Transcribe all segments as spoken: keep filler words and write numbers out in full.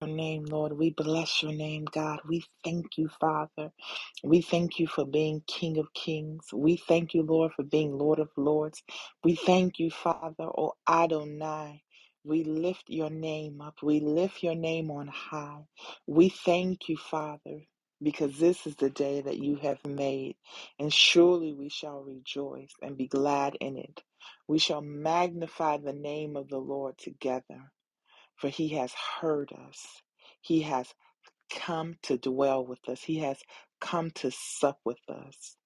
Your name, Lord. We bless your name, God. We thank you, Father. We thank you for being King of Kings. We thank you, Lord, for being Lord of Lords. We thank you, Father, O Adonai. We lift your name up. We lift your name on high. We thank you, Father, because this is the day that you have made, and surely we shall rejoice and be glad in it. We shall magnify the name of the Lord together. For he has heard us. He has come to dwell with us. He has come to sup with us.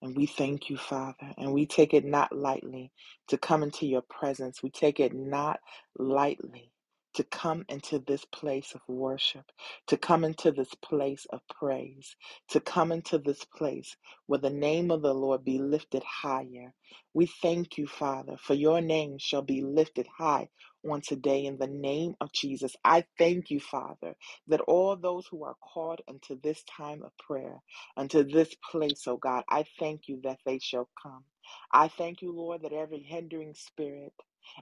And we thank you, Father. And we take it not lightly to come into your presence. We take it not lightly to come into this place of worship, to come into this place of praise, to come into this place where the name of the Lord be lifted higher. We thank you, Father, for your name shall be lifted high on today in the name of Jesus. I thank you, Father, that all those who are called unto this time of prayer, unto this place, oh God, I thank you that they shall come. I thank you, Lord, that every hindering spirit,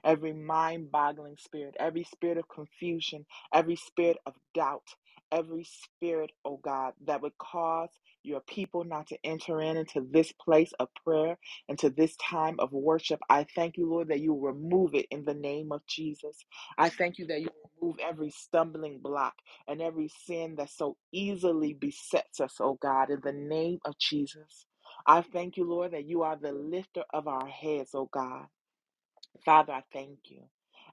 every mind-boggling spirit, every spirit of confusion, every spirit of doubt, every spirit, oh God, that would cause your people not to enter in into this place of prayer, into this time of worship. I thank you, Lord, that you will remove it in the name of Jesus. I thank you that you remove every stumbling block and every sin that so easily besets us, oh God, in the name of Jesus. I thank you, Lord, that you are the lifter of our heads, oh God. Father, I thank you,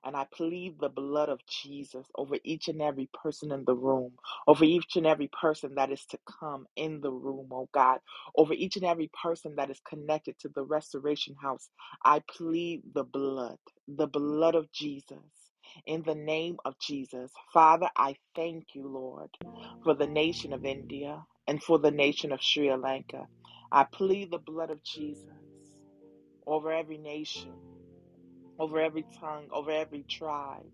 and I plead the blood of Jesus over each and every person in the room, over each and every person that is to come in the room, oh God, over each and every person that is connected to the Restoration House. I plead the blood, the blood of Jesus. In the name of Jesus, Father, I thank you, Lord, for the nation of India and for the nation of Sri Lanka. I plead the blood of Jesus over every nation, over every tongue, over every tribe,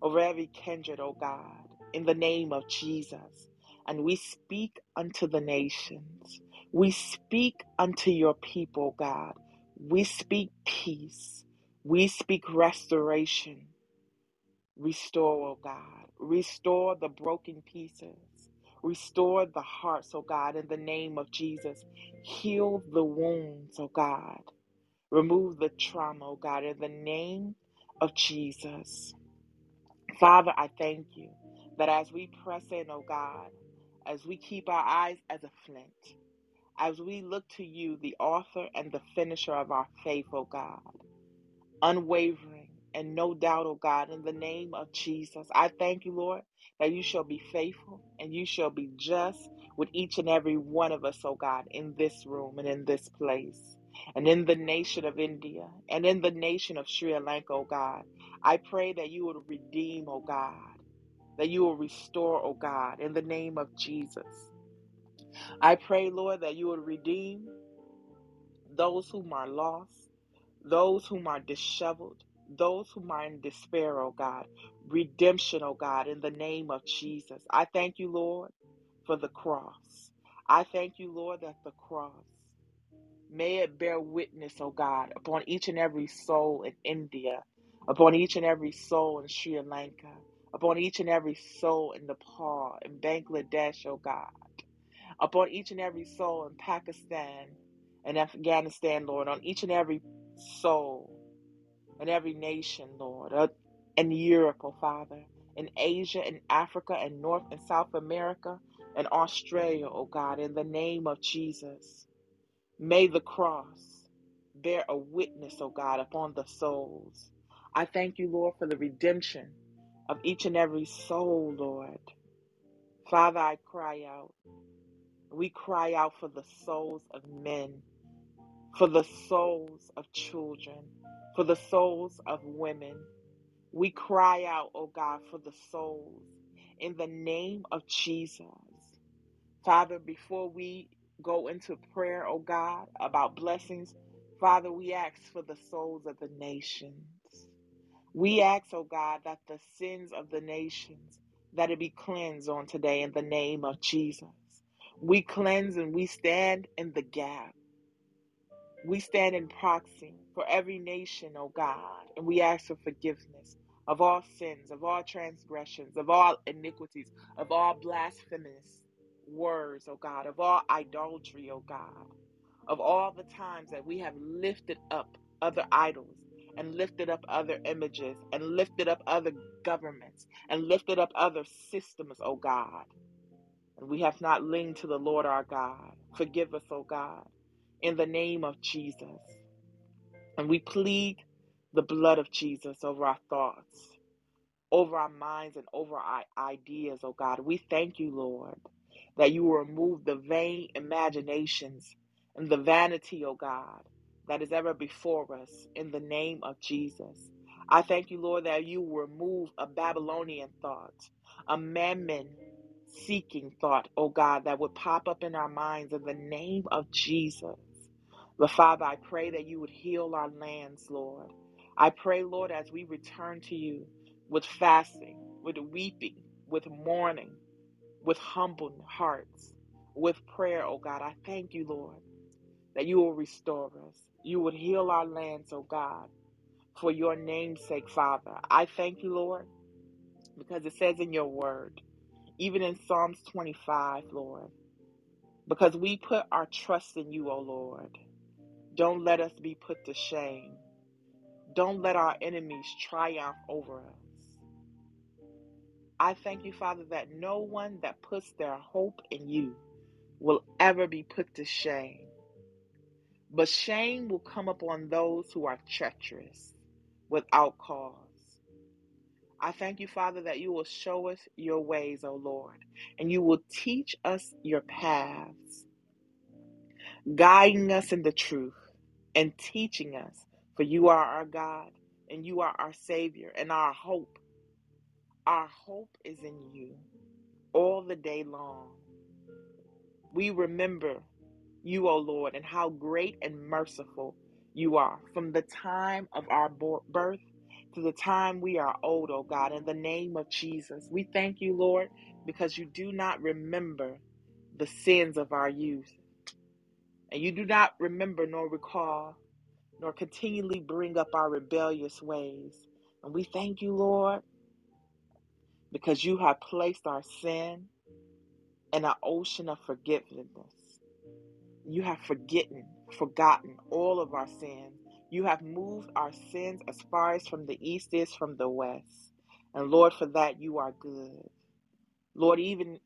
over every kindred, O God, in the name of Jesus. And we speak unto the nations. We speak unto your people, God. We speak peace. We speak restoration. Restore, O God. Restore the broken pieces. Restore the hearts, O God, in the name of Jesus. Heal the wounds, O God. Remove the trauma, oh God, in the name of Jesus. Father, I thank you that as we press in, oh God, as we keep our eyes as a flint, as we look to you, the author and the finisher of our faith, oh God, unwavering and no doubt, oh God, in the name of Jesus. I thank you, Lord, that you shall be faithful and you shall be just with each and every one of us, oh God, in this room and in this place. And in the nation of India, and in the nation of Sri Lanka, oh God, I pray that you would redeem, oh God, that you will restore, oh God, in the name of Jesus. I pray, Lord, that you would redeem those whom are lost, those whom are disheveled, those whom are in despair, oh God. Redemption, oh God, in the name of Jesus. I thank you, Lord, for the cross. I thank you, Lord, that the cross, may it bear witness, O God, upon each and every soul in India, upon each and every soul in Sri Lanka, upon each and every soul in Nepal, in Bangladesh, O God, upon each and every soul in Pakistan and Afghanistan, Lord, on each and every soul in every nation, Lord, in Europe, O Father, in Asia and Africa and North and South America and Australia, O God, in the name of Jesus. May the cross bear a witness, O God, upon the souls. I thank you, Lord, for the redemption of each and every soul, Lord. Father, I cry out. We cry out for the souls of men, for the souls of children, for the souls of women. We cry out, O God, for the souls in the name of Jesus. Father, before we go into prayer, oh God, about blessings, Father, we ask for the souls of the nations. We ask, oh God, that the sins of the nations, that it be cleansed on today in the name of Jesus. We cleanse and we stand in the gap. We stand in proxy for every nation, oh God, and we ask for forgiveness. of all sins, of all transgressions, of all iniquities, of all blasphemous words, oh God, of all idolatry, oh God, of all the times that we have lifted up other idols and lifted up other images and lifted up other governments and lifted up other systems, oh God. And we have not leaned to the Lord our God. Forgive us, oh God, in the name of Jesus. And we plead the blood of Jesus over our thoughts, over our minds, and over our ideas, oh God. We thank you, Lord, that you will remove the vain imaginations and the vanity, oh God, that is ever before us in the name of Jesus. I thank you, Lord, that you will remove a Babylonian thought, a Mammon seeking thought, oh God, that would pop up in our minds in the name of Jesus. But Father, I pray that you would heal our lands, Lord. I pray, Lord, as we return to you with fasting, with weeping, with mourning, with humble hearts, with prayer, oh God, I thank you, Lord, that you will restore us. You will heal our lands, oh God, for your name's sake, Father. I thank you, Lord, because it says in your word, even in Psalms twenty-five, Lord, because we put our trust in you, O Lord. Don't let us be put to shame. Don't let our enemies triumph over us. I thank you, Father, that no one that puts their hope in you will ever be put to shame. But shame will come upon those who are treacherous without cause. I thank you, Father, that you will show us your ways, O Lord, and you will teach us your paths, guiding us in the truth and teaching us, for you are our God and you are our Savior and our hope. Our hope is in you all the day long. We remember you, O Lord, and how great and merciful you are from the time of our birth to the time we are old, O God, in the name of Jesus. We thank you, Lord, because you do not remember the sins of our youth. And you do not remember nor recall nor continually bring up our rebellious ways. And we thank you, Lord, because you have placed our sin in an ocean of forgiveness. You have forgotten, forgotten all of our sins. You have moved our sins as far as from the east is from the west. And Lord, for that, you are good. Lord, even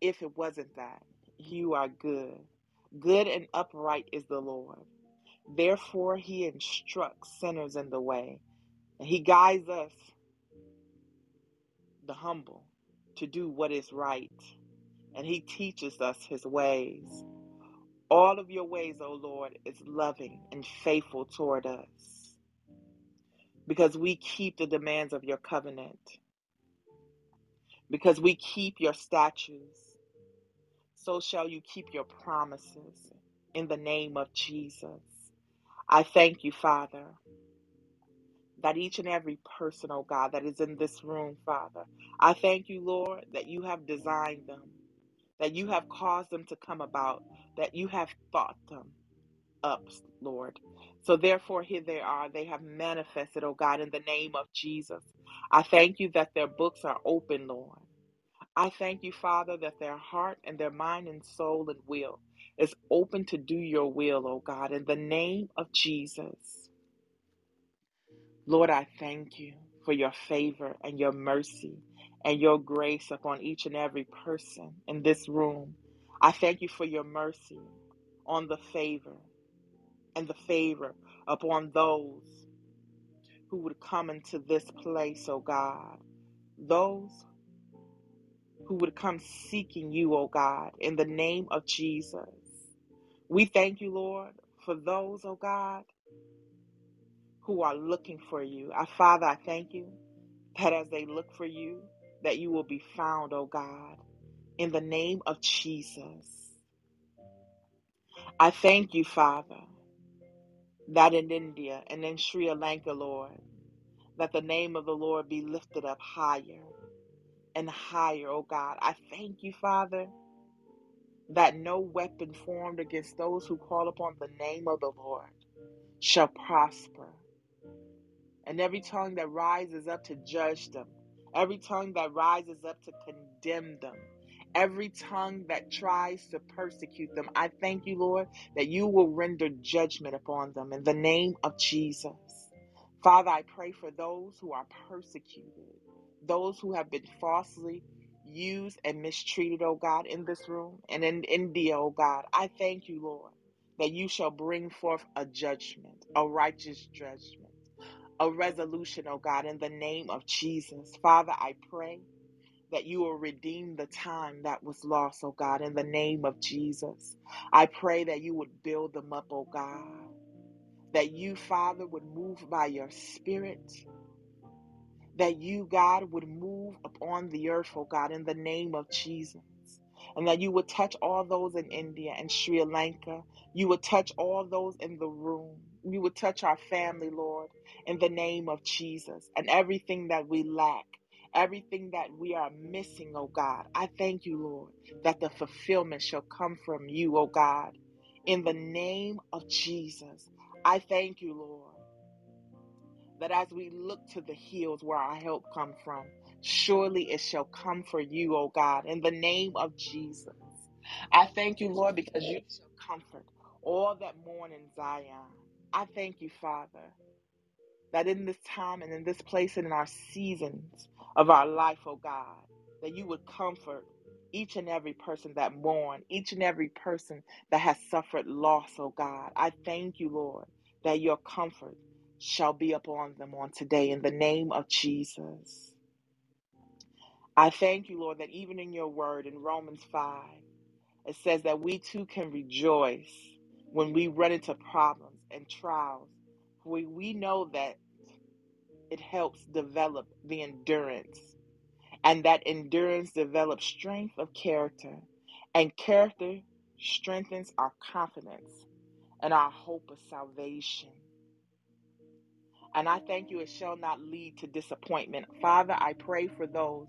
if it wasn't that, you are good. Good and upright is the Lord. Therefore, he instructs sinners in the way. And he guides us, the humble, to do what is right. And he teaches us his ways. All of your ways, O Lord, is loving and faithful toward us, because we keep the demands of your covenant, because we keep your statutes. So shall you keep your promises in the name of Jesus. I thank you, Father, that each and every person, O God, that is in this room, Father, I thank you, Lord, that you have designed them, that you have caused them to come about, that you have thought them up, Lord. So therefore, here they are. They have manifested, oh God, in the name of Jesus. I thank you that their books are open, Lord. I thank you, Father, that their heart and their mind and soul and will is open to do your will, oh God, in the name of Jesus. Lord, I thank you for your favor and your mercy and your grace upon each and every person in this room. I thank you for your mercy on the favor and the favor upon those who would come into this place, oh God. Those who would come seeking you, oh God, in the name of Jesus. We thank you, Lord, for those, oh God, who are looking for you. Our Father, I thank you that as they look for you, that you will be found, oh God, in the name of Jesus. I thank you, Father, that in India and in Sri Lanka, Lord, that the name of the Lord be lifted up higher and higher, oh God. I thank you, Father, that no weapon formed against those who call upon the name of the Lord shall prosper. and every tongue that rises up to judge them, every tongue that rises up to condemn them, every tongue that tries to persecute them. I thank you, Lord, that you will render judgment upon them in the name of Jesus. Father, I pray for those who are persecuted, those who have been falsely used and mistreated, oh God, in this room and in India, oh God. I thank you, Lord, that you shall bring forth a judgment, a righteous judgment, a resolution, oh God, in the name of Jesus. Father, I pray that you will redeem the time that was lost, oh God, in the name of Jesus. I pray that you would build them up, oh God, that you, Father, would move by your Spirit, that you, God, would move upon the earth, oh God, in the name of Jesus, and that you would touch all those in India and Sri Lanka. You would touch all those in the room. You would touch our family, Lord, in the name of Jesus, and everything that we lack, everything that we are missing, oh God. I thank you, Lord, that the fulfillment shall come from you, oh God, in the name of Jesus. I thank you, Lord, that as we look to the hills where our help comes from, surely it shall come for you, oh God, in the name of Jesus. I thank you, Lord, because you shall comfort all that mourn in Zion. I thank you, Father, that in this time and in this place and in our seasons of our life, oh God, that you would comfort each and every person that mourn, each and every person that has suffered loss, oh God. I thank you, Lord, that your comfort shall be upon them on today in the name of Jesus. I thank you, Lord, that even in your word in Romans five, it says that we too can rejoice when we run into problems and trials. We, we know that it helps develop the endurance, and that endurance develops strength of character, and character strengthens our confidence and our hope of salvation. And I thank you, it shall not lead to disappointment. Father, I pray for those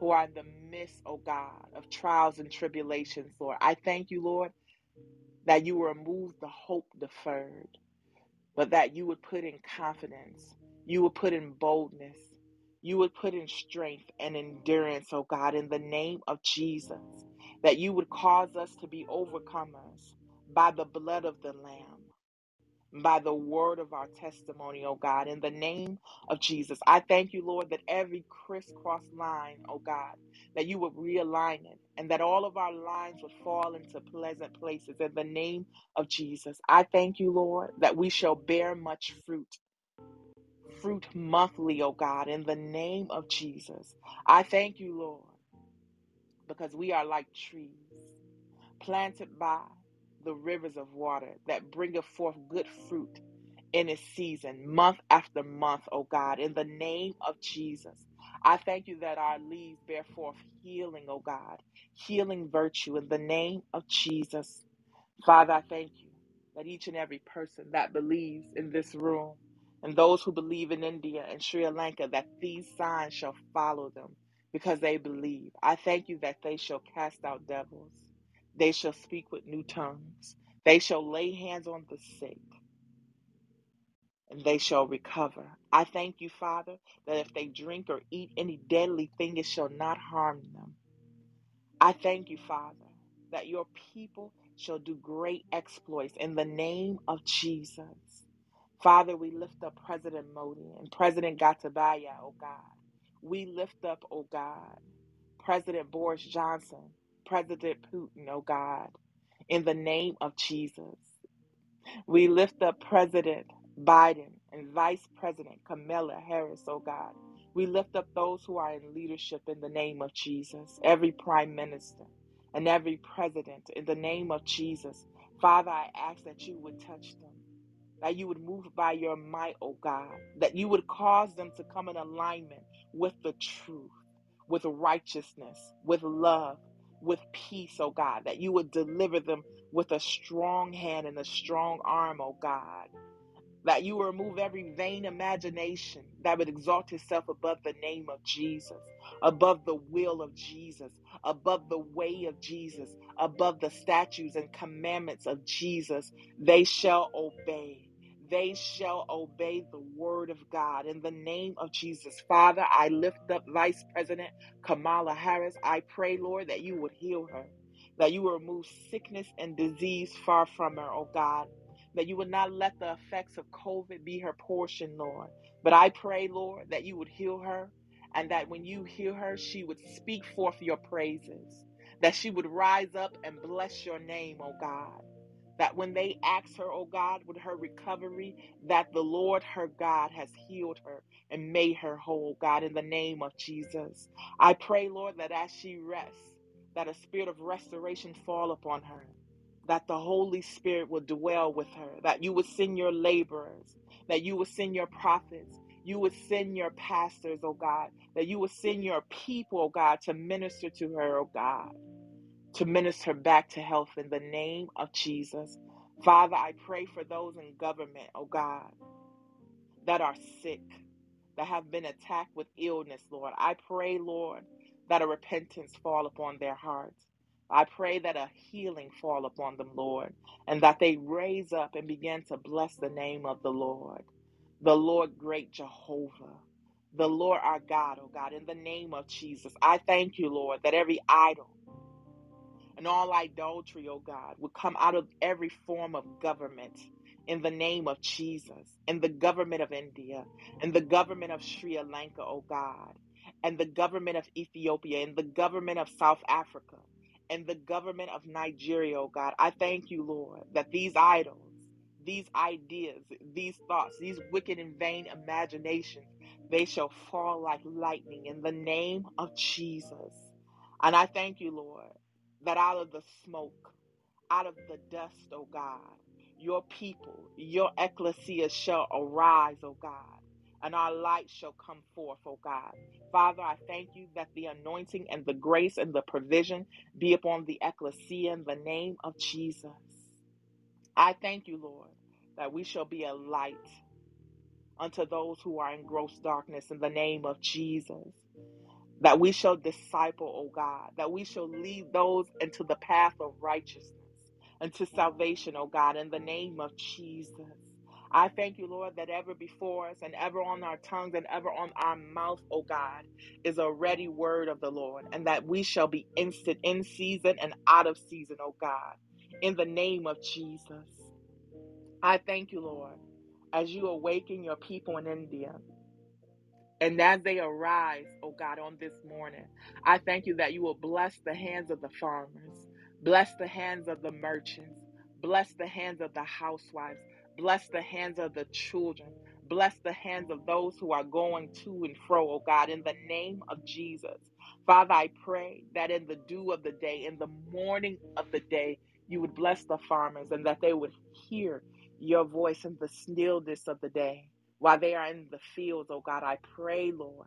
who are in the midst, oh God, of trials and tribulations, Lord. I thank you, Lord, that you will remove the hope deferred, but that you would put in confidence, you would put in boldness, you would put in strength and endurance, oh God, in the name of Jesus, that you would cause us to be overcomers by the blood of the Lamb, by the word of our testimony, oh God, in the name of Jesus. I thank you, Lord, that every crisscross line, oh God, that you would realign it, and that all of our lines would fall into pleasant places in the name of Jesus. I thank you, Lord, that we shall bear much fruit, fruit monthly, oh God, in the name of Jesus. I thank you, Lord, because we are like trees planted by the rivers of water that bringeth forth good fruit in its season, month after month, oh God, in the name of Jesus. I thank you that our leaves bear forth healing, oh God, healing virtue in the name of Jesus. Father, I thank you that each and every person that believes in this room and those who believe in India and Sri Lanka, that these signs shall follow them because they believe. I thank you that they shall cast out devils. They shall speak with new tongues. They shall lay hands on the sick, and they shall recover. I thank you, Father, that if they drink or eat any deadly thing, it shall not harm them. I thank you, Father, that your people shall do great exploits in the name of Jesus. Father, we lift up President Modi and President Gatabaya, oh God. We lift up, oh God, President Boris Johnson, President Putin, oh God, in the name of Jesus. We lift up President Biden and Vice President Kamala Harris, oh God. We lift up those who are in leadership in the name of Jesus, every prime minister and every president in the name of Jesus. Father, I ask that you would touch them, that you would move by your might, oh God, that you would cause them to come in alignment with the truth, with righteousness, with love, with peace, oh God, that you would deliver them with a strong hand and a strong arm, oh God, that you would remove every vain imagination that would exalt itself above the name of Jesus, above the will of Jesus, above the way of Jesus, above the statutes and commandments of Jesus. They shall obey. they shall obey the word of God. In the name of Jesus, Father, I lift up Vice President Kamala Harris. I pray, Lord, that you would heal her, that you would remove sickness and disease far from her, oh God, that you would not let the effects of COVID be her portion, Lord. But I pray, Lord, that you would heal her, and that when you heal her, she would speak forth your praises, that she would rise up and bless your name, oh God. That when they asked her, oh God, with her recovery, that the Lord, her God, has healed her and made her whole, God, in the name of Jesus. I pray, Lord, that as she rests, that a spirit of restoration fall upon her, that the Holy Spirit will dwell with her, that you would send your laborers, that you would send your prophets, you would send your pastors, oh God, that you would send your people, oh God, to minister to her, oh God, to minister back to health in the name of Jesus. Father, I pray for those in government, oh God, that are sick, that have been attacked with illness, Lord. I pray, Lord, that a repentance fall upon their hearts. I pray that a healing fall upon them, Lord, and that they raise up and begin to bless the name of the Lord, the Lord great Jehovah, the Lord our God, oh God, in the name of Jesus. I thank you, Lord, that every idol and all idolatry, oh God, will come out of every form of government in the name of Jesus, in the government of India, in the government of Sri Lanka, oh God, and the government of Ethiopia, and the government of South Africa, and the government of Nigeria, oh God. I thank you, Lord, that these idols, these ideas, these thoughts, these wicked and vain imaginations, they shall fall like lightning in the name of Jesus. And I thank you, Lord, that out of the smoke, out of the dust, oh God, your people, your ecclesia shall arise, oh God, and our light shall come forth, oh God. Father, I thank you that the anointing and the grace and the provision be upon the ecclesia in the name of Jesus. I thank you, Lord, that we shall be a light unto those who are in gross darkness in the name of Jesus. That we shall disciple, O God, that we shall lead those into the path of righteousness, into salvation, O God, in the name of Jesus. I thank you, Lord, that ever before us and ever on our tongues and ever on our mouth, O God, is a ready word of the Lord, and that we shall be instant in season and out of season, O God, in the name of Jesus. I thank you, Lord, as you awaken your people in India, and as they arise, oh God, on this morning, I thank you that you will bless the hands of the farmers, bless the hands of the merchants, bless the hands of the housewives, bless the hands of the children, bless the hands of those who are going to and fro, oh God, in the name of Jesus. Father, I pray that in the dew of the day, in the morning of the day, you would bless the farmers and that they would hear your voice in the stillness of the day. While they are in the fields, oh God, I pray, Lord,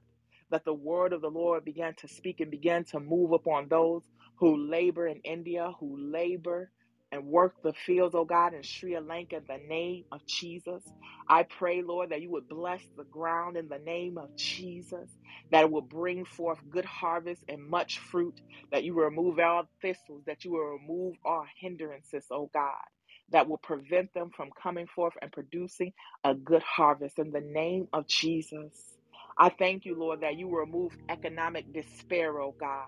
that the word of the Lord began to speak and began to move upon those who labor in India, who labor and work the fields, oh God, in Sri Lanka, in the name of Jesus. I pray, Lord, that you would bless the ground in the name of Jesus, that it will bring forth good harvest and much fruit, that you will remove all thistles, that you will remove all hindrances, oh God, that will prevent them from coming forth and producing a good harvest in the name of Jesus. I thank you, Lord, that you will remove economic despair, oh God.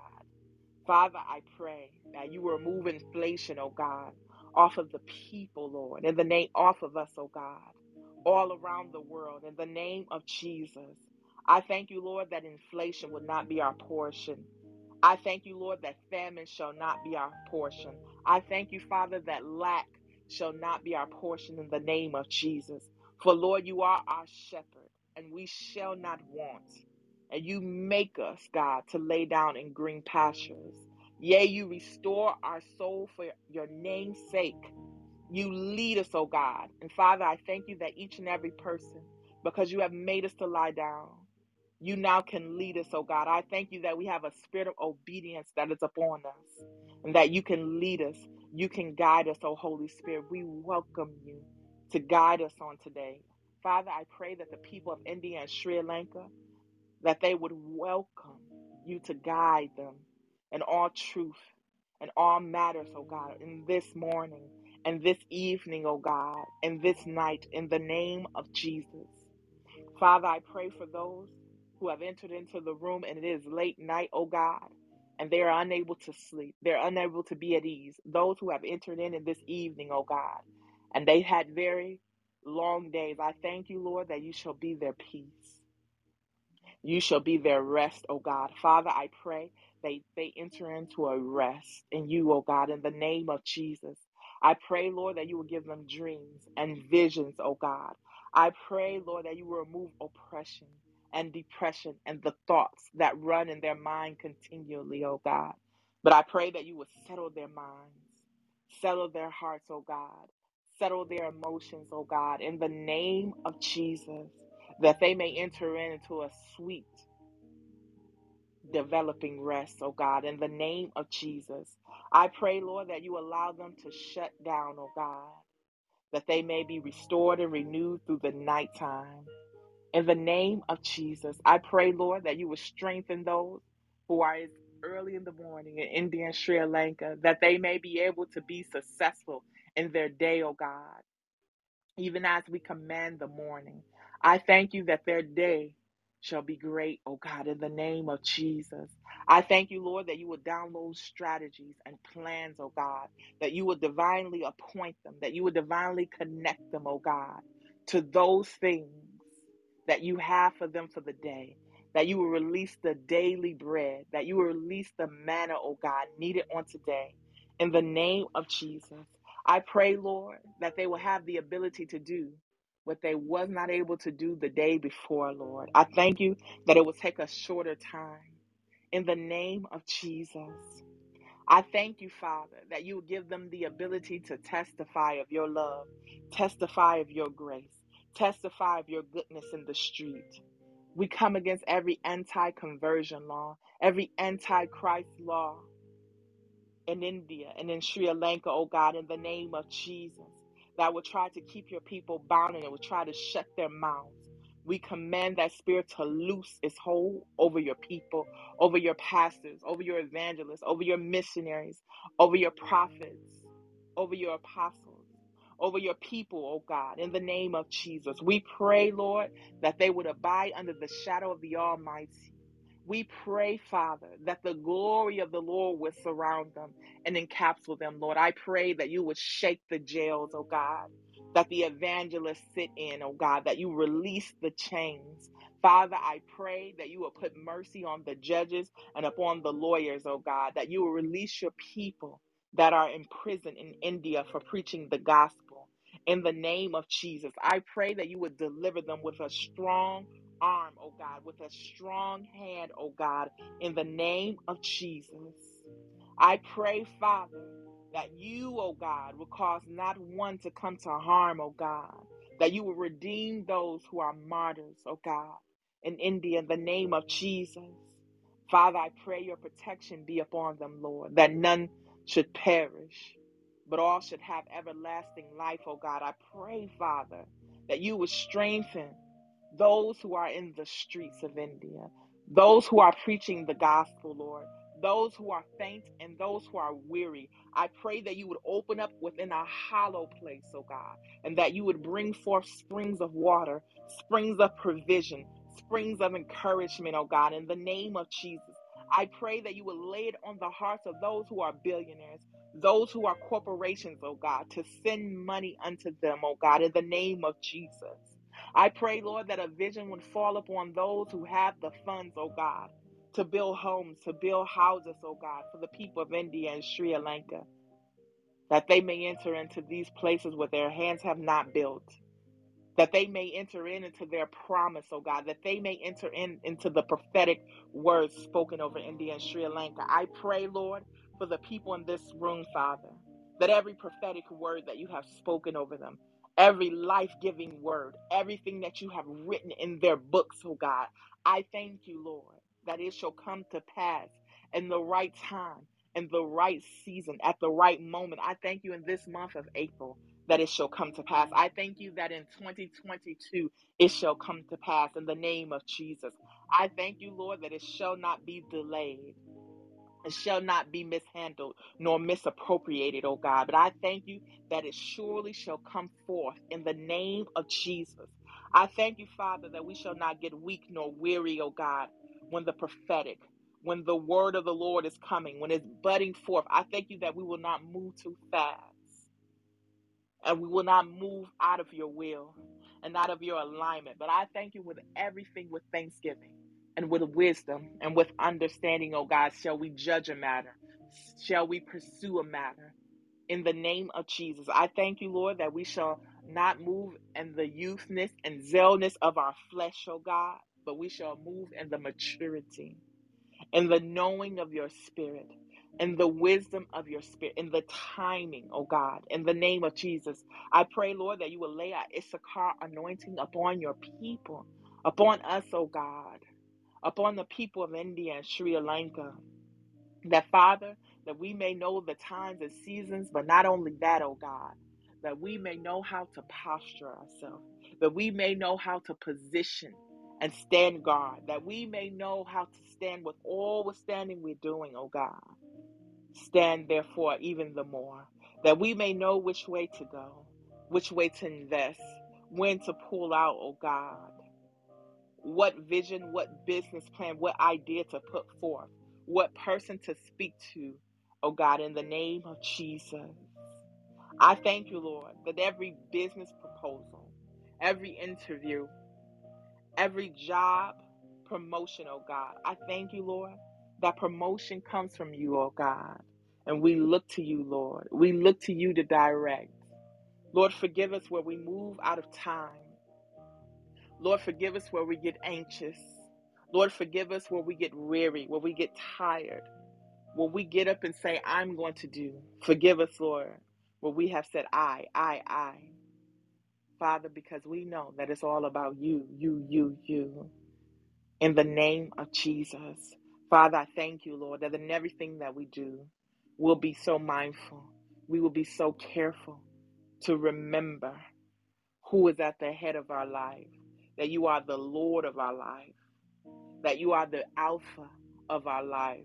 Father, I pray that you will remove inflation, oh God, off of the people, Lord, in the name off of us, oh God, all around the world, in the name of Jesus. I thank you, Lord, that inflation will not be our portion. I thank you, Lord, that famine shall not be our portion. I thank you, Father, that lack shall not be our portion in the name of Jesus. For Lord, you are our shepherd, and we shall not want. And you make us, God, to lay down in green pastures. Yea, you restore our soul for your name's sake. You lead us, O God. And Father, I thank you that each and every person, because you have made us to lie down, you now can lead us, O God. I thank you that we have a spirit of obedience that is upon us, and that you can lead us. You can guide us, O Holy Spirit. We welcome you to guide us on today. Father, I pray that the people of India and Sri Lanka, that they would welcome you to guide them in all truth and all matters, O God, in this morning, and this evening, oh God, and this night, in the name of Jesus. Father, I pray for those who have entered into the room and it is late night, oh God, and they are unable to sleep. They're unable to be at ease. Those who have entered in in this evening, oh God, and they had very long days. I thank you, Lord, that you shall be their peace. You shall be their rest, oh God. Father, I pray they, they enter into a rest in you, oh God, in the name of Jesus. I pray, Lord, that you will give them dreams and visions, oh God. I pray, Lord, that you will remove oppression and depression and the thoughts that run in their mind continually, oh God. But I pray that you will settle their minds, settle their hearts, oh God, settle their emotions, oh God, in the name of Jesus, that they may enter into a sweet, developing rest, oh God, in the name of Jesus. I pray, Lord, that you allow them to shut down, oh God, that they may be restored and renewed through the nighttime. In the name of Jesus, I pray, Lord, that you would strengthen those who are early in the morning in India and Sri Lanka, that they may be able to be successful in their day, oh God, even as we command the morning. I thank you that their day shall be great, oh God, in the name of Jesus. I thank you, Lord, that you will download strategies and plans, oh God, that you will divinely appoint them, that you will divinely connect them, oh God, to those things that you have for them for the day, that you will release the daily bread, that you will release the manna, oh God, needed on today. In the name of Jesus, I pray, Lord, that they will have the ability to do what they was not able to do the day before, Lord. I thank you that it will take a shorter time. In the name of Jesus, I thank you, Father, that you will give them the ability to testify of your love, testify of your grace, testify of your goodness in the street. We come against every anti-conversion law, every anti-Christ law in India and in Sri Lanka, oh God, in the name of Jesus, that will try to keep your people bound and it will try to shut their mouths. We command that spirit to loose its hold over your people, over your pastors, over your evangelists, over your missionaries, over your prophets, over your apostles, over your people, oh God, in the name of Jesus. We pray, Lord, that they would abide under the shadow of the Almighty. We pray, Father, that the glory of the Lord would surround them and encapsulate them, Lord. I pray that you would shake the jails, oh God, that the evangelists sit in, oh God, that you release the chains. Father, I pray that you will put mercy on the judges and upon the lawyers, oh God, that you will release your people that are in prison in India for preaching the gospel. In the name of Jesus, I pray that you would deliver them with a strong arm, oh God, with a strong hand, oh God, in the name of Jesus. I pray, Father, that you, oh God, will cause not one to come to harm, oh God, that you will redeem those who are martyrs, oh God, in India, in the name of Jesus. Father, I pray your protection be upon them, Lord, that none should perish, but all should have everlasting life, oh God. I pray, Father, that you would strengthen those who are in the streets of India, those who are preaching the gospel, Lord, those who are faint and those who are weary. I pray that you would open up within a hollow place, oh God, and that you would bring forth springs of water, springs of provision, springs of encouragement, oh God, in the name of Jesus. I pray that you will lay it on the hearts of those who are billionaires, those who are corporations, oh God, to send money unto them, oh God, in the name of Jesus. I pray, Lord, that a vision would fall upon those who have the funds, oh God, to build homes, to build houses, oh God, for the people of India and Sri Lanka, that they may enter into these places where their hands have not built, that they may enter in into their promise, oh God, that they may enter in into the prophetic words spoken over India and Sri Lanka. I pray, Lord, for the people in this room, Father, that every prophetic word that you have spoken over them, every life-giving word, everything that you have written in their books, oh God, I thank you, Lord, that it shall come to pass in the right time, in the right season, at the right moment. I thank you in this month of April that it shall come to pass. I thank you that in twenty twenty-two, it shall come to pass in the name of Jesus. I thank you, Lord, that it shall not be delayed. It shall not be mishandled nor misappropriated, O God. But I thank you that it surely shall come forth in the name of Jesus. I thank you, Father, that we shall not get weak nor weary, O God, when the prophetic, when the word of the Lord is coming, when it's budding forth. I thank you that we will not move too fast. And we will not move out of your will and out of your alignment. But I thank you with everything, with thanksgiving and with wisdom and with understanding, oh God, shall we judge a matter? Shall we pursue a matter? In the name of Jesus, I thank you, Lord, that we shall not move in the youthness and zealness of our flesh, oh God, but we shall move in the maturity, in the knowing of your spirit, in the wisdom of your spirit, in the timing, oh God, in the name of Jesus. I pray, Lord, that you will lay our Issachar anointing upon your people, upon us, oh God, upon the people of India and Sri Lanka. That, Father, that we may know the times and seasons, but not only that, oh God, that we may know how to posture ourselves, that we may know how to position and stand guard, that we may know how to stand with all the standing we're doing, oh God. Stand, therefore, even the more, that we may know which way to go, which way to invest, when to pull out, oh God, what vision, what business plan, what idea to put forth, what person to speak to, oh God, in the name of Jesus. I thank you, Lord, that every business proposal, every interview, every job promotion, oh God, I thank you, Lord, that promotion comes from you, oh God. And we look to you, Lord. We look to you to direct. Lord, forgive us where we move out of time. Lord, forgive us where we get anxious. Lord, forgive us where we get weary, where we get tired, where we get up and say, I'm going to do. Forgive us, Lord, where we have said, I, I, I. Father, because we know that it's all about you, you, you, you. In the name of Jesus. Father, I thank you, Lord, that in everything that we do, we'll be so mindful. We will be so careful to remember who is at the head of our life, that you are the Lord of our life, that you are the Alpha of our life,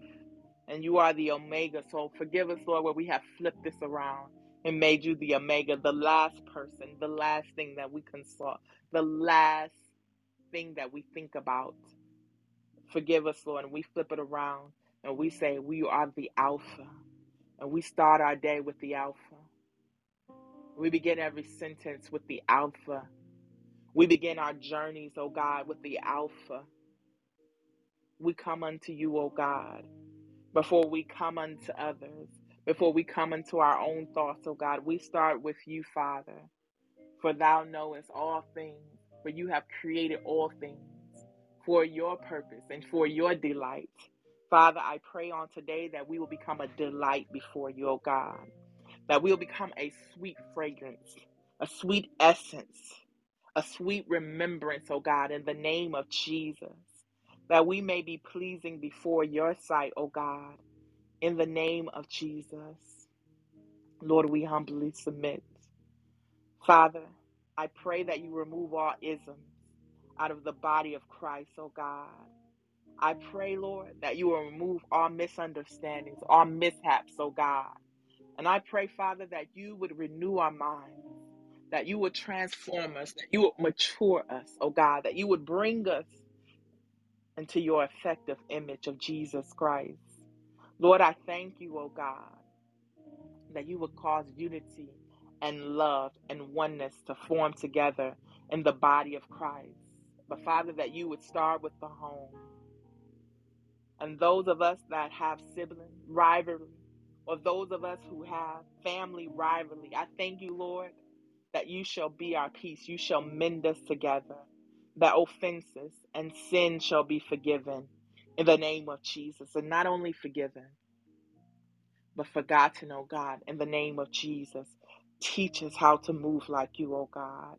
and you are the Omega. So forgive us, Lord, where we have flipped this around and made you the Omega, the last person, the last thing that we consult, the last thing that we think about. Forgive us, Lord, and we flip it around and we say we are the Alpha, and we start our day with the Alpha. We begin every sentence with the Alpha. We begin our journeys, oh God, with the Alpha. We come unto you, oh God, before we come unto others, before we come unto our own thoughts, oh God. We start with you, Father, for thou knowest all things, for you have created all things for your purpose and for your delight. Father, I pray on today that we will become a delight before you, O God, that we'll become a sweet fragrance, a sweet essence, a sweet remembrance, O God, in the name of Jesus, that we may be pleasing before your sight, O God, in the name of Jesus. Lord, we humbly submit. Father, I pray that you remove all isms out of the body of Christ, oh God. I pray, Lord, that you will remove all misunderstandings, all mishaps, oh God. And I pray, Father, that you would renew our minds, that you would transform us, that you would mature us, oh God, that you would bring us into your effective image of Jesus Christ. Lord, I thank you, oh God, that you would cause unity and love and oneness to form together in the body of Christ. But Father, that you would start with the home. And those of us that have sibling rivalry, or those of us who have family rivalry, I thank you, Lord, that you shall be our peace. You shall mend us together, that offenses and sin shall be forgiven in the name of Jesus. And not only forgiven, but forgotten, oh God, in the name of Jesus. Teach us how to move like you, oh God.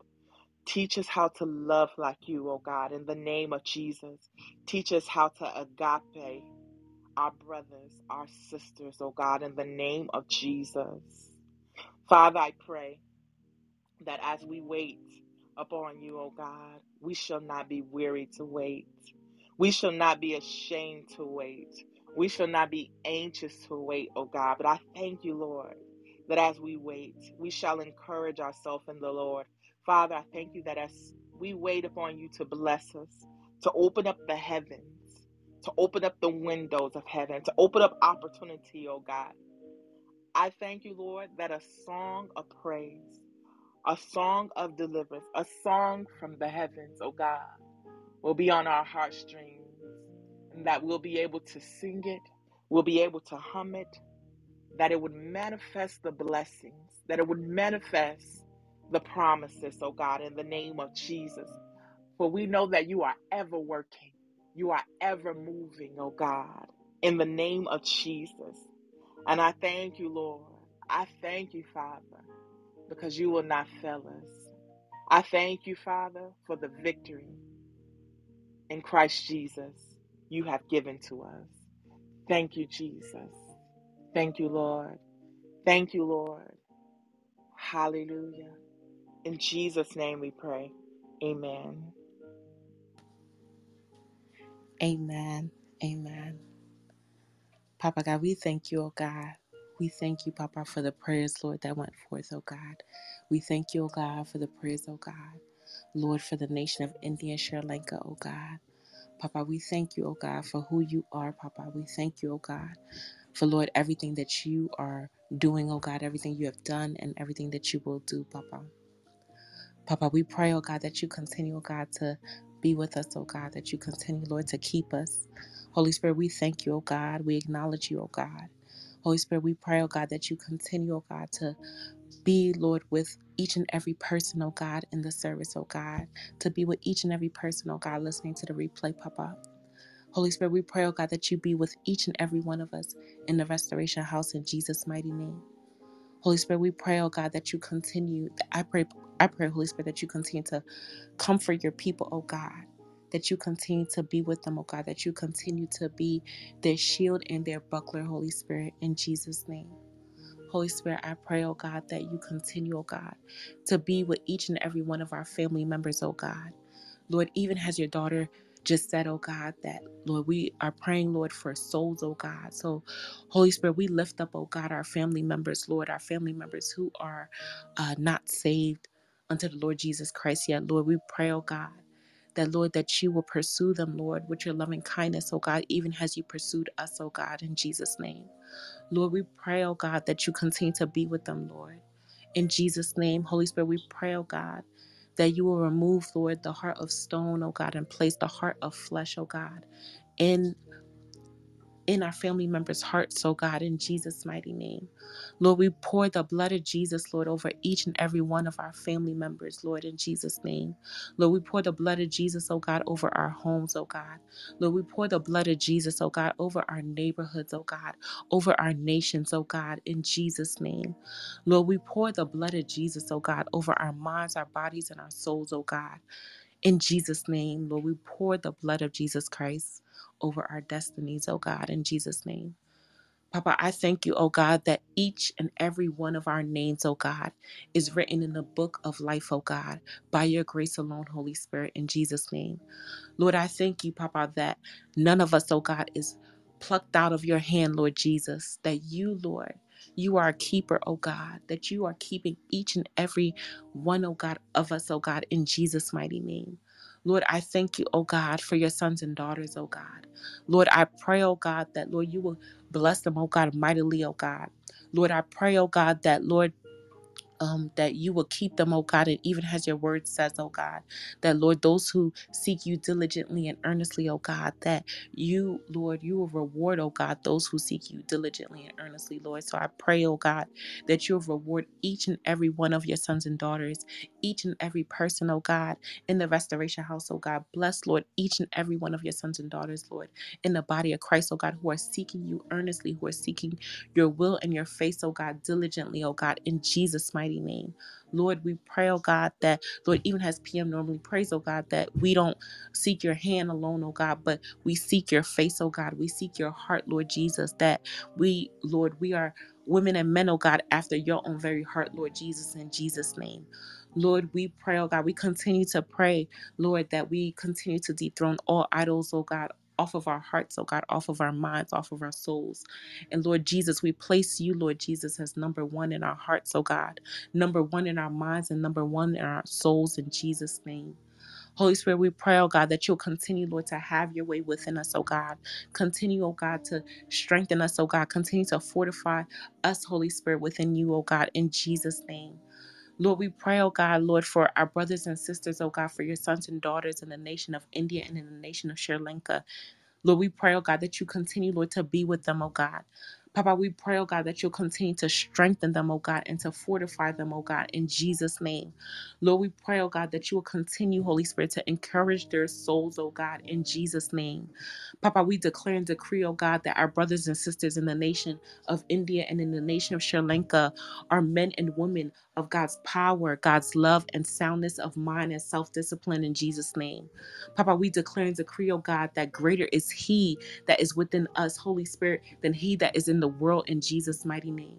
Teach us how to love like you, oh God, in the name of Jesus. Teach us how to agape our brothers, our sisters, oh God, in the name of Jesus. Father, I pray that as we wait upon you, oh God, we shall not be weary to wait. We shall not be ashamed to wait. We shall not be anxious to wait, O God. But I thank you, Lord, that as we wait, we shall encourage ourselves in the Lord. Father, I thank you that as we wait upon you to bless us, to open up the heavens, to open up the windows of heaven, to open up opportunity, O God. I thank you, Lord, that a song of praise, a song of deliverance, a song from the heavens, O God, will be on our heartstrings, and that we'll be able to sing it, we'll be able to hum it, that it would manifest the blessings, that it would manifest the promises, O God, in the name of Jesus. For we know that you are ever working, you are ever moving, O God, in the name of Jesus. And I thank you, Lord. I thank you, Father, because you will not fail us. I thank you, Father, for the victory in Christ Jesus you have given to us. Thank you, Jesus. Thank you, Lord. Thank you, Lord. Hallelujah. In Jesus' name we pray. Amen. Amen. Amen. Papa God, we thank you, oh God. We thank you, Papa, for the prayers, Lord, that went forth, oh God. We thank you, oh God, for the prayers, oh God. Lord, for the nation of India and Sri Lanka, oh God. Papa, we thank you, oh God, for who you are, Papa. We thank you, oh God, for, Lord, everything that you are doing, oh God, everything you have done and everything that you will do, Papa. Papa, we pray, oh God, that you continue, oh God, to be with us, oh God, that you continue, Lord, to keep us. Holy Spirit, we thank you, oh God. We acknowledge you, oh God. Holy Spirit, we pray, oh God, that you continue, oh God, to be, Lord, with each and every person, oh God, in the service, oh God, to be with each and every person, oh God, listening to the replay, Papa. Holy Spirit, we pray, oh God, that you be with each and every one of us in the Restoration House in Jesus' mighty name. Holy Spirit, we pray, oh God, that you continue. I pray, I pray, Holy Spirit, that you continue to comfort your people, oh God, that you continue to be with them, oh God, that you continue to be their shield and their buckler, Holy Spirit, in Jesus' name. Holy Spirit, I pray, oh God, that you continue, oh God, to be with each and every one of our family members, oh God. Lord, even as your daughter just said, oh God, that, Lord, we are praying, Lord, for souls, oh God. So, Holy Spirit, we lift up, oh God, our family members, Lord, our family members who are uh, not saved unto the Lord Jesus Christ yet. Lord, we pray, oh God, that, Lord, that you will pursue them, Lord, with your loving kindness, oh God, even as you pursued us, oh God, in Jesus' name. Lord, we pray, oh God, that you continue to be with them, Lord. In Jesus' name, Holy Spirit, we pray, oh God, that you will remove, Lord, the heart of stone, oh God, and place the heart of flesh, oh God, in in our family members' hearts, oh God, in Jesus' mighty name. Lord, we pour the blood of Jesus, Lord, over each and every one of our family members, Lord, in Jesus' name. Lord, we pour the blood of Jesus, oh God, over our homes, oh God. Lord, we pour the blood of Jesus, oh God, over our neighborhoods, oh God, over our nations, oh God, in Jesus' name. Lord, we pour the blood of Jesus, oh God, over our minds, our bodies, and our souls, oh God. In Jesus' name, Lord, we pour the blood of Jesus Christ over our destinies, oh God, in Jesus' name. Papa, I thank you, oh God, that each and every one of our names, oh God, is written in the book of life, oh God, by your grace alone, Holy Spirit, in Jesus' name. Lord, I thank you, Papa, that none of us, oh God, is plucked out of your hand, Lord Jesus, that you, Lord, you are a keeper, oh God, that you are keeping each and every one, oh God, of us, oh God, in Jesus' mighty name. Lord, I thank you, oh God, for your sons and daughters, oh God. Lord, I pray, oh God, that, Lord, you will bless them, oh God, mightily, oh God. Lord, I pray, oh God, that, Lord, Um, that you will keep them, oh God, and even as your word says, oh God, that, Lord, those who seek you diligently and earnestly, oh God, that you, Lord, you will reward, oh God, those who seek you diligently and earnestly, Lord. So I pray, oh God, that you'll reward each and every one of your sons and daughters, each and every person, oh God, in the Restoration House, oh God. Bless, Lord, each and every one of your sons and daughters, Lord, in the body of Christ, oh God, who are seeking you earnestly, who are seeking your will and your face, oh God, diligently, oh God, in Jesus' mighty name. Lord, we pray, oh God, that, Lord, even as P M normally prays, oh God, that we don't seek your hand alone, oh God, but we seek your face, oh God. We seek your heart, Lord Jesus, that we, Lord, we are women and men, oh God, after your own very heart, Lord Jesus, in Jesus' name. Lord, we pray, oh God, we continue to pray, Lord, that we continue to dethrone all idols, oh God, off of our hearts, oh God, off of our minds, off of our souls. And Lord Jesus, we place you, Lord Jesus, as number one in our hearts, oh God, number one in our minds, and number one in our souls, in Jesus' name. Holy Spirit, we pray, oh God, that you'll continue, Lord, to have your way within us, oh God. Continue, oh God, to strengthen us, oh God. Continue to fortify us, Holy Spirit, within you, oh God, in Jesus' name. Lord, we pray, oh God, Lord, for our brothers and sisters, oh God, for your sons and daughters in the nation of India and in the nation of Sri Lanka. Lord, we pray, oh God, that you continue, Lord, to be with them, oh God. Papa, we pray, oh God, that you'll continue to strengthen them, oh God, and to fortify them, oh God, in Jesus' name. Lord, we pray, oh God, that you will continue, Holy Spirit, to encourage their souls, oh God, in Jesus' name. Papa, we declare and decree, oh God, that our brothers and sisters in the nation of India and in the nation of Sri Lanka are men and women of God's power, God's love, and soundness of mind and self-discipline, in Jesus' name. Papa, we declare and decree, oh God, that greater is he that is within us, Holy Spirit, than he that is in the world, in Jesus' mighty name.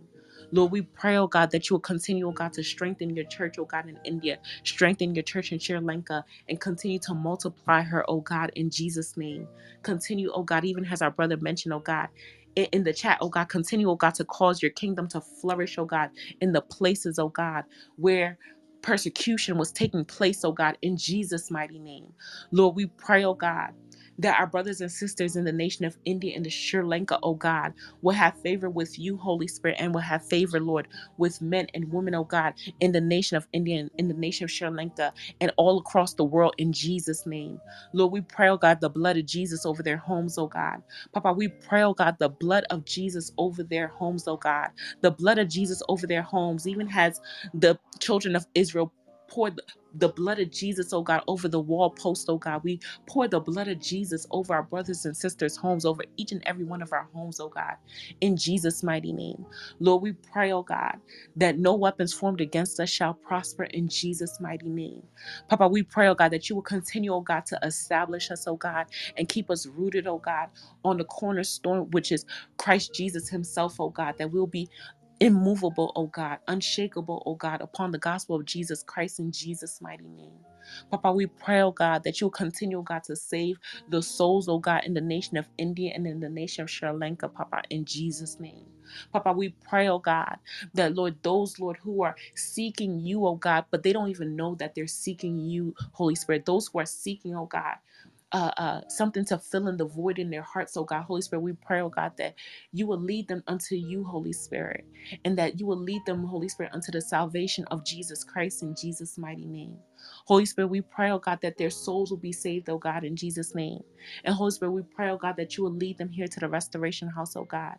Lord, we pray, oh God, that you will continue, oh God, to strengthen your church, oh God, in India, strengthen your church in Sri Lanka, and continue to multiply her, oh God, in Jesus' name. Continue, oh God, even as our brother mentioned, oh God, in the chat, oh God, continue, oh God, to cause your kingdom to flourish, oh God, in the places, oh God, where persecution was taking place, oh God, in Jesus' mighty name. Lord, we pray, oh God, that our brothers and sisters in the nation of India and the Sri Lanka, oh God, will have favor with you, Holy Spirit, and will have favor, Lord, with men and women, oh God, in the nation of India and in the nation of Sri Lanka and all across the world, in Jesus' name. Lord, we pray, oh God, the blood of Jesus over their homes, oh God. Papa, we pray, oh God, the blood of Jesus over their homes, oh God. The blood of Jesus over their homes, even has the children of Israel poured the blood of Jesus, oh God, over the wall post, oh God. We pour the blood of Jesus over our brothers and sisters' homes, over each and every one of our homes, oh God, in Jesus' mighty name. Lord, we pray, oh God, that no weapons formed against us shall prosper, in Jesus' mighty name. Papa, we pray, oh God, that you will continue, oh God, to establish us, oh God, and keep us rooted, oh God, on the cornerstone, which is Christ Jesus himself, oh God, that we'll be immovable, O God, unshakable, O God, upon the gospel of Jesus Christ, in Jesus' mighty name. Papa, we pray, oh God, that you'll continue, oh God, to save the souls, oh God, in the nation of India and in the nation of Sri Lanka, Papa, in Jesus' name. Papa, we pray, oh God, that, Lord, those, Lord, who are seeking you, oh God, but they don't even know that they're seeking you, Holy Spirit, those who are seeking, oh God, Uh, uh, something to fill in the void in their hearts, oh God. Holy Spirit, we pray, oh God, that you will lead them unto you, Holy Spirit, and that you will lead them, Holy Spirit, unto the salvation of Jesus Christ, in Jesus' mighty name. Holy Spirit, we pray, oh God, that their souls will be saved, oh God, in Jesus' name. And Holy Spirit, we pray, oh God, that you will lead them here to the Restoration House, oh God,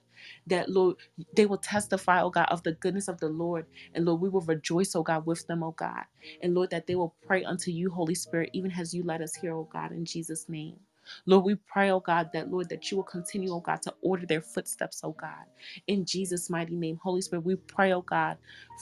that, Lord, they will testify, oh God, of the goodness of the Lord. And Lord, we will rejoice, oh God, with them, oh God. And Lord, that they will pray unto you, Holy Spirit, even as you let us hear, oh God, in Jesus' name. Lord, we pray, oh God, that, Lord, that you will continue, oh God, to order their footsteps, oh God, in Jesus' mighty name. Holy Spirit, we pray, oh God,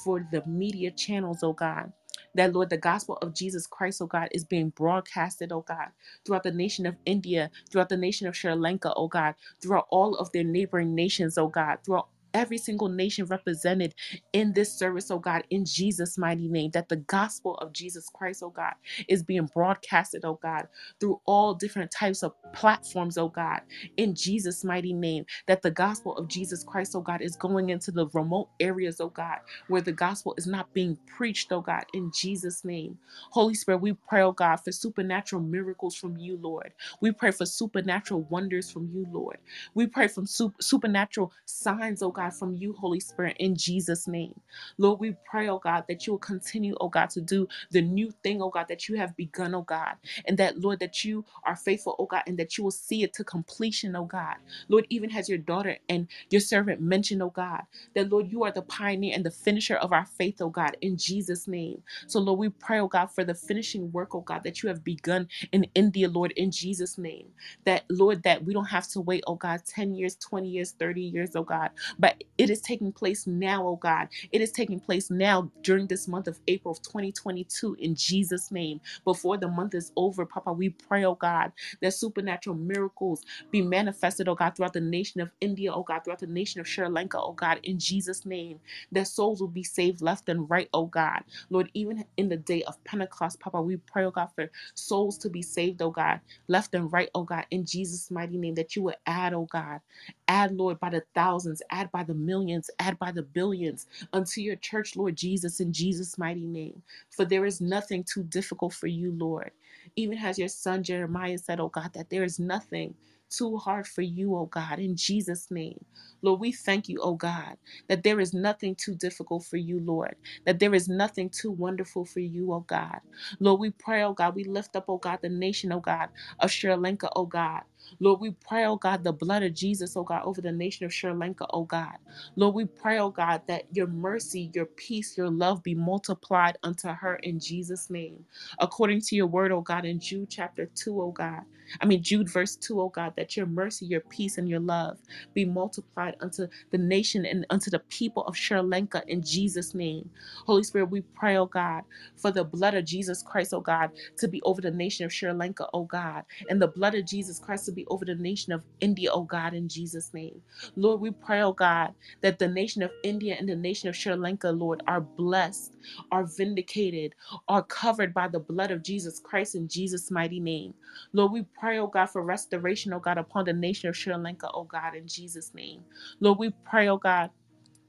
for the media channels, oh God, that, Lord, the gospel of Jesus Christ, oh God, is being broadcasted, oh God, throughout the nation of India, throughout the nation of Sri Lanka, oh God, throughout all of their neighboring nations, oh God, throughout every single nation represented in this service, oh God, in Jesus' mighty name, that the gospel of Jesus Christ, oh God, is being broadcasted, oh God, through all different types of platforms, oh God, in Jesus' mighty name, that the gospel of Jesus Christ, oh God, is going into the remote areas, oh God, where the gospel is not being preached, oh God, in Jesus' name. Holy Spirit, we pray, oh God, for supernatural miracles from you, Lord. We pray for supernatural wonders from you, Lord. We pray for sup- supernatural signs, oh God, God, from you, Holy Spirit, in Jesus' name. Lord, we pray, oh God, that you will continue, oh God, to do the new thing, oh God, that you have begun, oh God, and that, Lord, that you are faithful, oh God, and that you will see it to completion, oh God. Lord, even as your daughter and your servant mentioned, oh God, that, Lord, you are the pioneer and the finisher of our faith, oh God, in Jesus' name. So, Lord, we pray, oh God, for the finishing work, oh God, that you have begun in India, Lord, in Jesus' name. That, Lord, that we don't have to wait, oh God, ten years, twenty years, thirty years, oh God, but but it is taking place now, oh God. It is taking place now during this month of April of twenty twenty-two in Jesus' name. Before the month is over, Papa, we pray, oh God, that supernatural miracles be manifested, oh God, throughout the nation of India, oh God, throughout the nation of Sri Lanka, oh God, in Jesus' name. That souls will be saved left and right, oh God. Lord, even in the day of Pentecost, Papa, we pray, oh God, for souls to be saved, oh God, left and right, oh God, in Jesus' mighty name, that you would add, oh God, add, Lord, by the thousands, add by the millions, add by the billions unto your church, Lord Jesus, in Jesus' mighty name. For there is nothing too difficult for you, Lord. Even as your son Jeremiah said, oh God, that there is nothing too hard for you, oh God, in Jesus' name. Lord, we thank you, oh God, that there is nothing too difficult for you, Lord, that there is nothing too wonderful for you, oh God. Lord, we pray, oh God, we lift up, oh God, the nation, oh God, of Sri Lanka, oh God. Lord, we pray, oh God, the blood of Jesus, oh God, over the nation of Sri Lanka, oh God. Lord, we pray, oh God, that your mercy, your peace, your love be multiplied unto her in Jesus' name. According to your word, oh God, in Jude chapter two, oh God, I mean Jude verse two, oh God, that your mercy, your peace, and your love be multiplied unto the nation and unto the people of Sri Lanka in Jesus' name. Holy Spirit, we pray, oh God, for the blood of Jesus Christ, oh God, to be over the nation of Sri Lanka, oh God, and the blood of Jesus Christ to be over the nation of India, oh God, in Jesus' name. Lord, we pray, oh God, that the nation of India and the nation of Sri Lanka, Lord, are blessed, are vindicated, are covered by the blood of Jesus Christ in Jesus' mighty name. Lord, we pray, oh God, for restoration, oh God, upon the nation of Sri Lanka, oh God, in Jesus' name. Lord, we pray, oh God,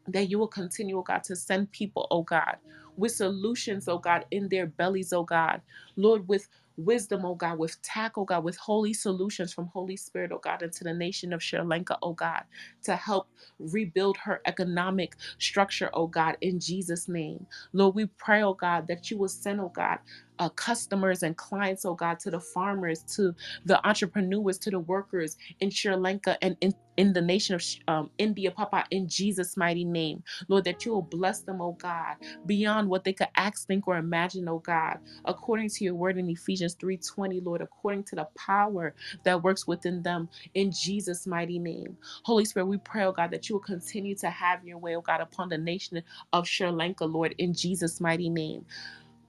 that you will continue, oh God, to send people, oh God, with solutions, oh God, in their bellies, oh God. Lord, with wisdom, oh God, with tackle, oh God, with holy solutions from Holy Spirit, oh God, into the nation of Sri Lanka, oh God, to help rebuild her economic structure, oh God, in Jesus' name. Lord, we pray, oh God, that you will send, oh God, Uh, customers and clients, oh God, to the farmers, to the entrepreneurs, to the workers in Sri Lanka and in, in the nation of um, India, Papa, in Jesus' mighty name. Lord, that you will bless them, oh God, beyond what they could ask, think, or imagine, oh God, according to your word in Ephesians three twenty, Lord, according to the power that works within them in Jesus' mighty name. Holy Spirit, we pray, oh God, that you will continue to have your way, oh God, upon the nation of Sri Lanka, Lord, in Jesus' mighty name.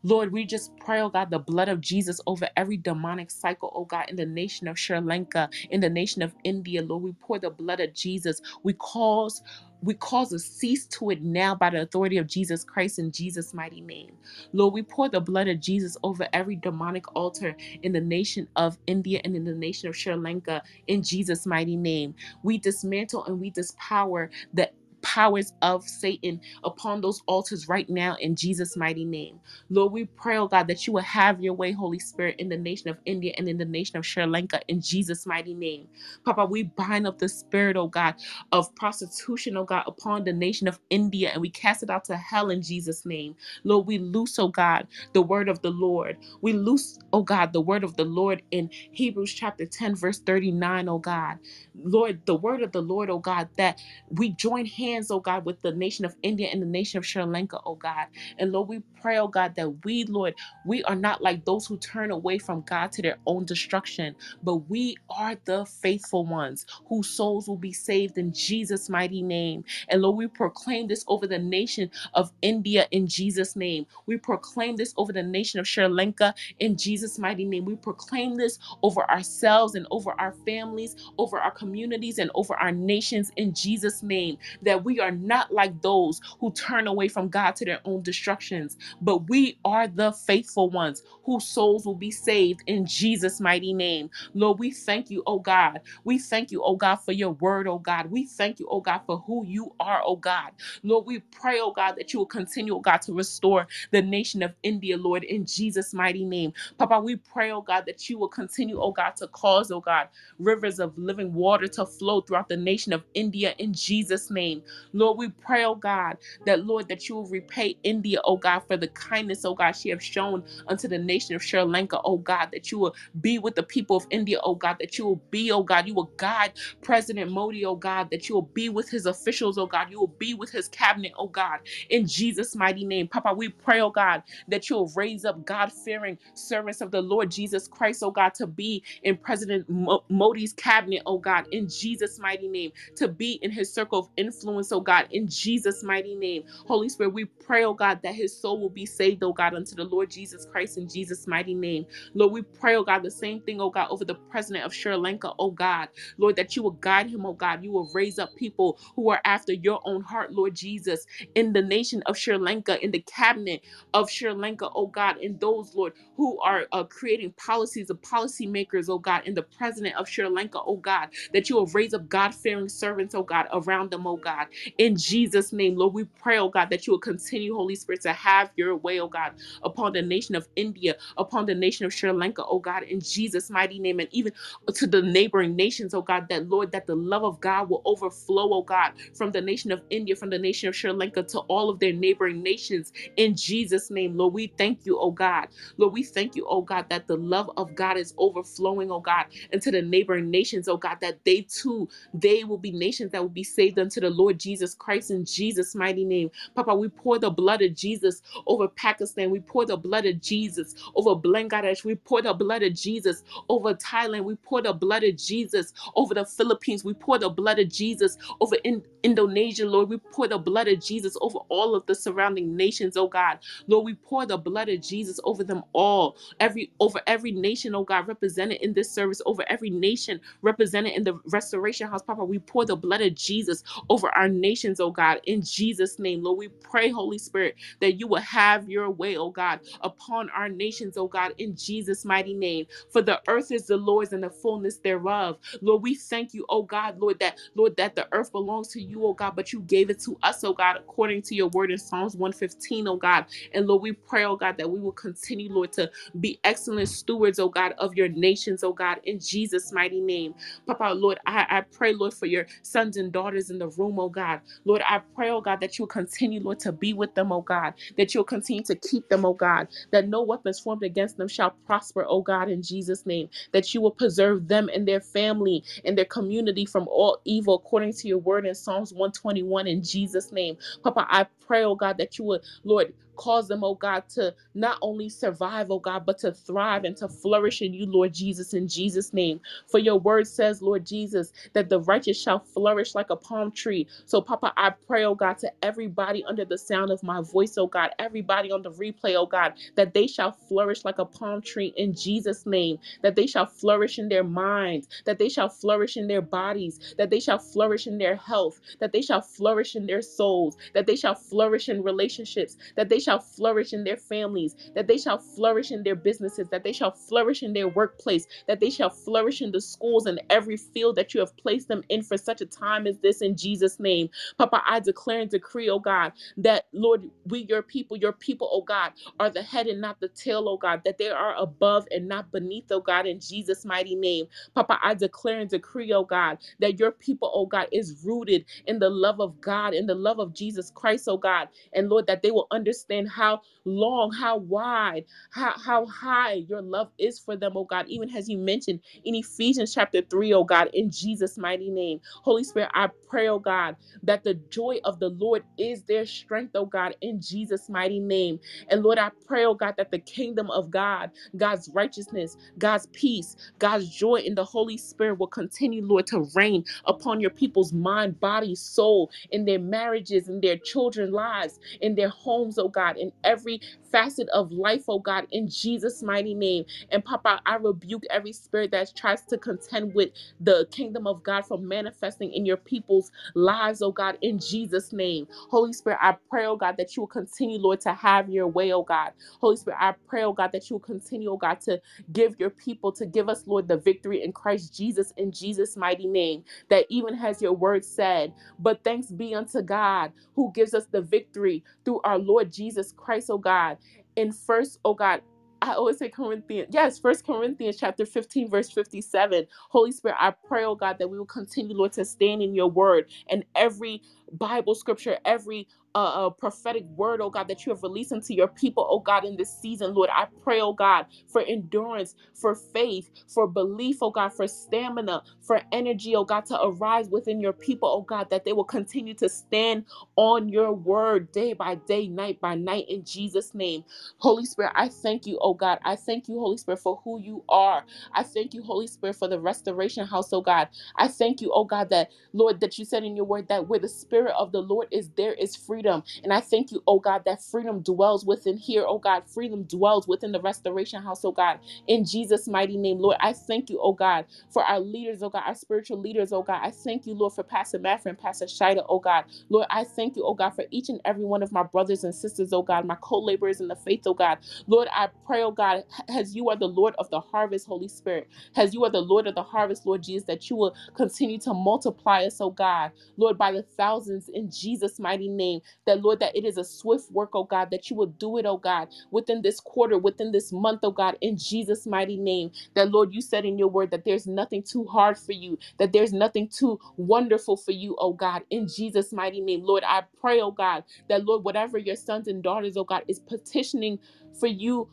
Lord, we just pray, oh God, the blood of Jesus over every demonic cycle, oh God, in the nation of Sri Lanka, in the nation of India, Lord, we pour the blood of Jesus. We cause We cause a cease to it now by the authority of Jesus Christ in Jesus' mighty name. Lord, we pour the blood of Jesus over every demonic altar in the nation of India and in the nation of Sri Lanka in Jesus' mighty name. We dismantle and we dispower the powers of Satan upon those altars right now in Jesus' mighty name. Lord, we pray, oh God, that you will have your way, Holy Spirit, in the nation of India and in the nation of Sri Lanka in Jesus' mighty name. Papa, we bind up the spirit, oh God, of prostitution, oh God, upon the nation of India, and we cast it out to hell in Jesus' name. Lord, we loose, oh God, the word of the Lord. We loose, oh God, the word of the Lord in Hebrews chapter ten, verse thirty-nine, oh God. Lord, the word of the Lord, oh God, that we join hands Hands, oh God, with the nation of India and the nation of Sri Lanka, oh God. And Lord, we pray, oh God, that we, Lord, we are not like those who turn away from God to their own destruction, but we are the faithful ones whose souls will be saved in Jesus' mighty name. And Lord, we proclaim this over the nation of India in Jesus' name. We proclaim this over the nation of Sri Lanka in Jesus' mighty name. We proclaim this over ourselves and over our families, over our communities, and over our nations in Jesus' name, that we are not like those who turn away from God to their own destructions, but we are the faithful ones whose souls will be saved in Jesus' mighty name. Lord, we thank you, oh God. We thank you, oh God, for your word, oh God. We thank you, oh God, for who you are, oh God. Lord, we pray, oh God, that you will continue, oh God, to restore the nation of India, Lord, in Jesus' mighty name. Papa, we pray, oh God, that you will continue, oh God, to cause, oh God, rivers of living water to flow throughout the nation of India in Jesus' name. Lord, we pray, oh God, that, Lord, that you will repay India, oh God, for the kindness, oh God, she has shown unto the nation of Sri Lanka, oh God, that you will be with the people of India, oh God, that you will be, oh God, you will guide President Modi, oh God, that you will be with his officials, oh God, you will be with his cabinet, oh God, in Jesus' mighty name. Papa, we pray, oh God, that you will raise up God-fearing servants of the Lord Jesus Christ, oh God, to be in President Modi's cabinet, oh God, in Jesus' mighty name, to be in his circle of influence, so-and-so, God, in Jesus' mighty name. Holy Spirit, we pray, oh God, that his soul will be saved, oh God, unto the Lord Jesus Christ in Jesus' mighty name. Lord, we pray, oh God, the same thing, oh God, over the president of Sri Lanka, oh God. Lord, that you will guide him, oh God. You will raise up people who are after your own heart, Lord Jesus, in the nation of Sri Lanka, in the cabinet of Sri Lanka, oh God, and those, Lord, who are uh, creating policies, the policymakers, oh God, and the president of Sri Lanka, oh God, that you will raise up God-fearing servants, oh God, around them, oh God, in Jesus' name. Lord, we pray, oh God, that you will continue, Holy Spirit, to have your way, oh God, upon the nation of India, upon the nation of Sri Lanka, oh God, in Jesus' mighty name, and even to the neighboring nations, oh God, that, Lord, that the love of God will overflow, oh God, from the nation of India, from the nation of Sri Lanka to all of their neighboring nations, in Jesus' name. Lord, we thank you, oh God. Lord, we thank you, oh God, that the love of God is overflowing, oh God, into the neighboring nations, oh God, that they too, they will be nations that will be saved unto the Lord Jesus Christ in Jesus' mighty name. Papa, we pour the blood of Jesus over Pakistan. We pour the blood of Jesus over Bangladesh. We pour the blood of Jesus over Thailand. We pour the blood of Jesus over the Philippines. We pour the blood of Jesus over in- Indonesia, Lord. We pour the blood of Jesus over all of the surrounding nations, oh God. Lord, we pour the blood of Jesus over them all, every over every nation, oh God, represented in this service, over every nation represented in the Restoration House. Papa, we pour the blood of Jesus over our nations, oh God, in Jesus' name. Lord, we pray, Holy Spirit, that you will have your way, oh God, upon our nations, oh God, in Jesus' mighty name. For the earth is the Lord's and the fullness thereof. Lord, we thank you, oh God, Lord, that Lord, that the earth belongs to you, oh God, but you gave it to us, oh God, according to your word in Psalms one fifteen, oh God. And Lord, we pray, oh God, that we will continue, Lord, to be excellent stewards, oh God, of your nations, oh God, in Jesus' mighty name. Papa, Lord, I, I pray, Lord, for your sons and daughters in the room, oh God. Lord, I pray, oh God, that you'll continue, Lord, to be with them, oh God, that you'll continue to keep them, oh God, that no weapons formed against them shall prosper, oh God, in Jesus' name, that you will preserve them and their family and their community from all evil, according to your word in Psalms one twenty-one, in Jesus' name. Papa, I pray, oh God, that you would, Lord, cause them, oh God, to not only survive, oh God, but to thrive and to flourish in you, Lord Jesus, in Jesus' name. For your word says, Lord Jesus, that the righteous shall flourish like a palm tree. So, Papa, I pray, oh God, to everybody under the sound of my voice, oh God, everybody on the replay, oh God, that they shall flourish like a palm tree in Jesus' name, that they shall flourish in their minds, that they shall flourish in their bodies, that they shall flourish in their health, that they shall flourish in their souls, that they shall flourish in relationships, that they shall shall flourish in their families, that they shall flourish in their businesses, that they shall flourish in their workplace, that they shall flourish in the schools and every field that you have placed them in for such a time as this, in Jesus' name. Papa, I declare and decree, oh God, that, Lord, we, your people, your people, oh God, are the head and not the tail, oh God, that they are above and not beneath, oh God, in Jesus' mighty name. Papa, I declare and decree, oh God, that your people, oh God, is rooted in the love of God, in the love of Jesus Christ, oh God, and Lord, that they will understand and how long, how wide, how, how high your love is for them, oh God, even as you mentioned in Ephesians chapter three, oh God, in Jesus' mighty name. Holy Spirit, I pray, oh God, that the joy of the Lord is their strength, oh God, in Jesus' mighty name. And Lord, I pray, oh God, that the kingdom of God, God's righteousness, God's peace, God's joy in the Holy Spirit will continue, Lord, to reign upon your people's mind, body, soul, in their marriages, in their children's lives, in their homes, oh God, in every facet of life, oh God, in Jesus' mighty name. And Papa, I rebuke every spirit that tries to contend with the kingdom of God from manifesting in your people's lives, oh God, in Jesus' name. Holy Spirit, I pray, oh God, that you will continue, Lord, to have your way, oh God. Holy Spirit, I pray, oh God, that you will continue, oh God, to give your people, to give us, Lord, the victory in Christ Jesus, in Jesus' mighty name, that even as your word said, but thanks be unto God, who gives us the victory through our Lord Jesus Christ, oh God. In first, oh God, I always say Corinthians. Yes, First Corinthians chapter fifteen, verse fifty-seven. Holy Spirit, I pray, oh God, that we will continue, Lord, to stand in your word and every Bible scripture, every uh, uh, prophetic word, oh God, that you have released unto your people, oh God, in this season, Lord. I pray, oh God, for endurance, for faith, for belief, oh God, for stamina, for energy, oh God, to arise within your people, oh God, that they will continue to stand on your word day by day, night by night, in Jesus' name. Holy Spirit, I thank you, oh God. I thank you, Holy Spirit, for who you are. I thank you, Holy Spirit, for the Restoration House, oh God. I thank you, oh God, that, Lord, that you said in your word that where the Spirit Spirit of the Lord is, there is freedom. And I thank you, oh God, that freedom dwells within here, oh God. Freedom dwells within the Restoration House, oh God. In Jesus' mighty name, Lord, I thank you, oh God, for our leaders, oh God, our spiritual leaders, oh God. I thank you, Lord, for Pastor Mafford and Pastor Shida, oh God. Lord, I thank you, oh God, for each and every one of my brothers and sisters, oh God, my co-laborers in the faith, oh God. Lord, I pray, oh God, as you are the Lord of the harvest, Holy Spirit, as you are the Lord of the harvest, Lord Jesus, that you will continue to multiply us, oh God, Lord, by the thousands in Jesus' mighty name, that, Lord, that it is a swift work, oh God, that you will do it, oh God, within this quarter, within this month, oh God, in Jesus' mighty name, that, Lord, you said in your word that there's nothing too hard for you, that there's nothing too wonderful for you, oh God, in Jesus' mighty name, Lord, I pray, oh God, that, Lord, whatever your sons and daughters, oh God, is petitioning for you,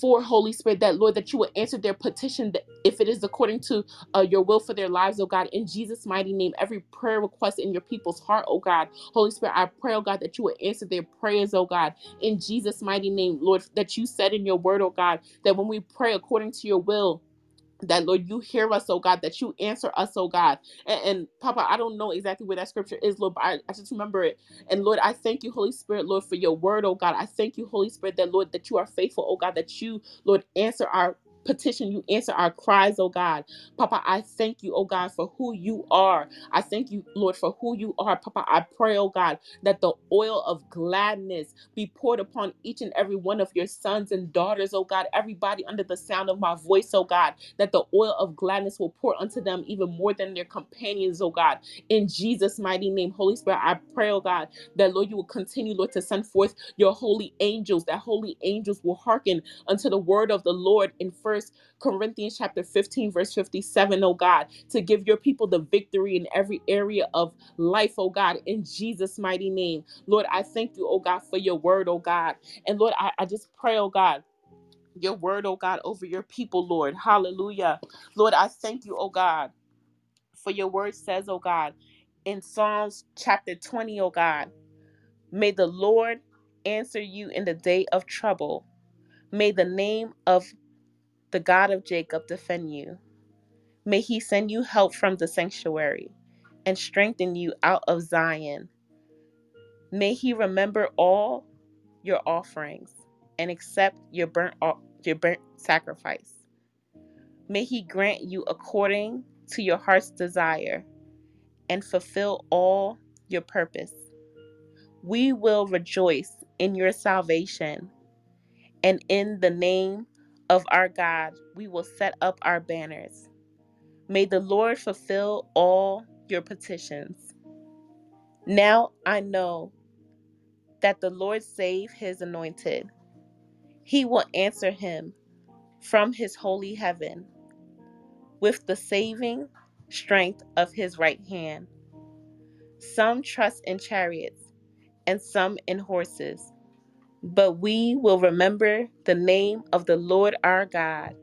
for Holy Spirit, that, Lord, that you will answer their petition, that if it is according to uh, your will for their lives, oh God, in Jesus' mighty name, every prayer request in your people's heart, oh God, Holy Spirit, I pray, oh God, that you will answer their prayers, oh God, in Jesus' mighty name, Lord, that you said in your word, oh God, that when we pray according to your will, that, Lord, you hear us, oh God, that you answer us, oh God. And, and Papa, I don't know exactly where that scripture is, Lord, but I, I just remember it. And, Lord, I thank you, Holy Spirit, Lord, for your word, oh God. I thank you, Holy Spirit, that, Lord, that you are faithful, oh God, that you, Lord, answer our petition, you answer our cries, oh God. Papa, I thank you, oh God, for who you are. I thank you, Lord, for who you are. Papa, I pray, oh God, that the oil of gladness be poured upon each and every one of your sons and daughters, oh God, everybody under the sound of my voice, oh God, that the oil of gladness will pour unto them even more than their companions, oh God. In Jesus' mighty name, Holy Spirit, I pray, oh God, that, Lord, you will continue, Lord, to send forth your holy angels, that holy angels will hearken unto the word of the Lord in first Corinthians chapter fifteen, verse fifty-seven, oh God, to give your people the victory in every area of life, oh God, in Jesus' mighty name. Lord, I thank you, oh God, for your word, oh God. And Lord, I, I just pray, oh God, your word, oh God, over your people, Lord. Hallelujah. Lord, I thank you, oh God, for your word says, oh God, in Psalms chapter twenty, oh God, may the Lord answer you in the day of trouble. May the name of the God of Jacob defend you. May he send you help from the sanctuary and strengthen you out of Zion. May he remember all your offerings and accept your burnt, your burnt sacrifice. May he grant you according to your heart's desire and fulfill all your purpose. We will rejoice in your salvation, and in the name of our God, we will set up our banners. May the Lord fulfill all your petitions. Now I know that the Lord save his anointed. He will answer him from his holy heaven with the saving strength of his right hand. Some trust in chariots and some in horses, but we will remember the name of the Lord our God.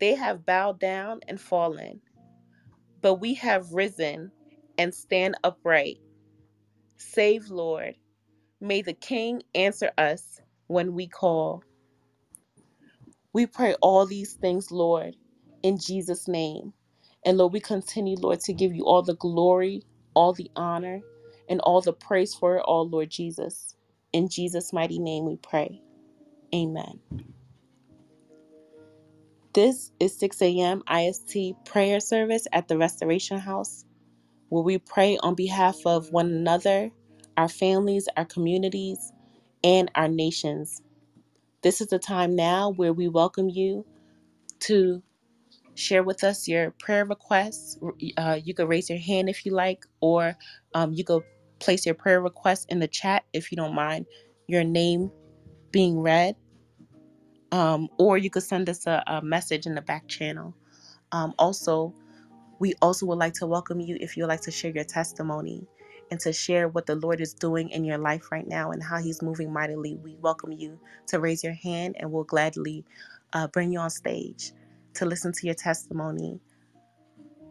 They have bowed down and fallen, but we have risen and stand upright. Save, Lord. May the King answer us when we call. We pray all these things, Lord, in Jesus' name. And Lord, we continue, Lord, to give you all the glory, all the honor, and all the praise for it all, Lord Jesus. In Jesus' mighty name we pray. Amen. This is six a.m. I S T prayer service at the Restoration House, where we pray on behalf of one another, our families, our communities, and our nations. This is the time now where we welcome you to share with us your prayer requests. Uh, you can raise your hand if you like, or um, you go place your prayer request in the chat if you don't mind your name being read. Um, or you could send us a, a message in the back channel. Um, also, we also would like to welcome you if you would like to share your testimony and to share what the Lord is doing in your life right now and how he's moving mightily. We welcome you to raise your hand, and we'll gladly uh, bring you on stage to listen to your testimony.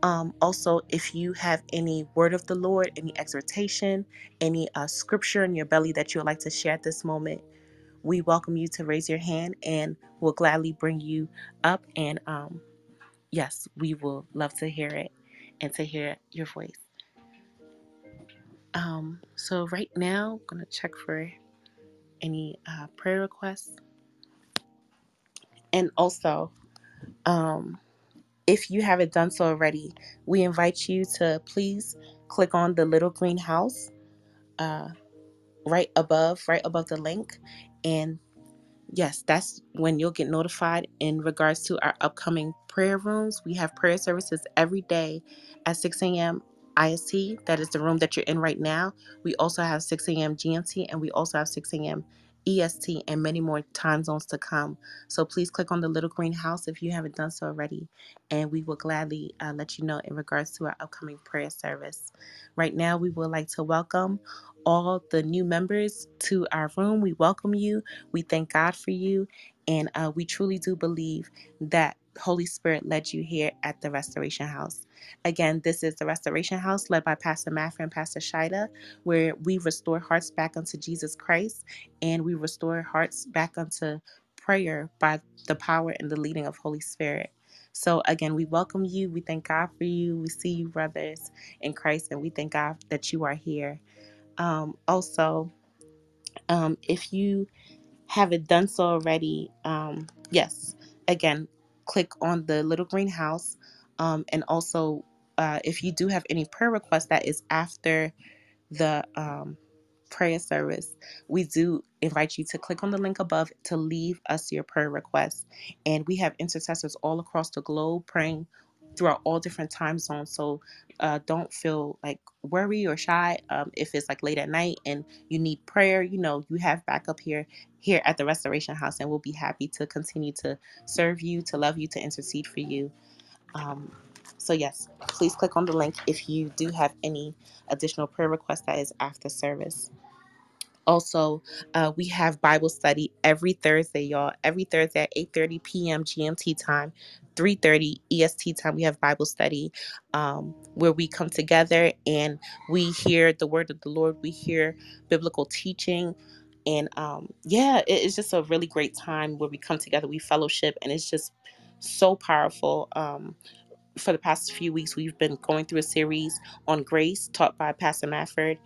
Um, also, if you have any word of the Lord, any exhortation, any uh, scripture in your belly that you would like to share at this moment, we welcome you to raise your hand, and we'll gladly bring you up. And um, yes, we will love to hear it and to hear your voice. Um, so right now, I'm going to check for any uh, prayer requests. And also, um, if you haven't done so already, we invite you to please click on the little green house uh, right above, right above the link. And yes, that's when you'll get notified in regards to our upcoming prayer rooms. We have prayer services every day at six a.m. I S T. That is the room that you're in right now. We also have six a.m. G M T, and we also have six a.m. E S T, and many more time zones to come. So please click on the little green house if you haven't done so already, and we will gladly uh, let you know in regards to our upcoming prayer service. Right now, we would like to welcome all the new members to our room. We welcome you. We thank God for you, and uh, we truly do believe that Holy Spirit led you here at the Restoration House. Again, this is the Restoration House led by Pastor Mafford and Pastor Shida, where we restore hearts back unto Jesus Christ, and we restore hearts back unto prayer by the power and the leading of Holy Spirit. So again, we welcome you. We thank God for you. We see you, brothers in Christ, and we thank God that you are here. Um, also, um, if you haven't done so already, um, yes, again, click on the little green house. Um, and also, uh, if you do have any prayer requests that is after the um, prayer service, we do invite you to click on the link above to leave us your prayer requests. And we have intercessors all across the globe praying throughout all different time zones. So uh, don't feel like worry or shy um, if it's like late at night and you need prayer. You know, you have backup here, here at the Restoration House, and we'll be happy to continue to serve you, to love you, to intercede for you. Um, so yes, please click on the link if you do have any additional prayer requests that is after service. Also, uh, we have Bible study every Thursday, y'all. Every Thursday at eight thirty p.m. G M T time, three thirty E S T time, we have Bible study um, where we come together and we hear the word of the Lord. We hear biblical teaching. And um, yeah, it, it's just a really great time where we come together, we fellowship, and it's just so powerful. Um, for the past few weeks, we've been going through a series on grace taught by Pastor Mafford.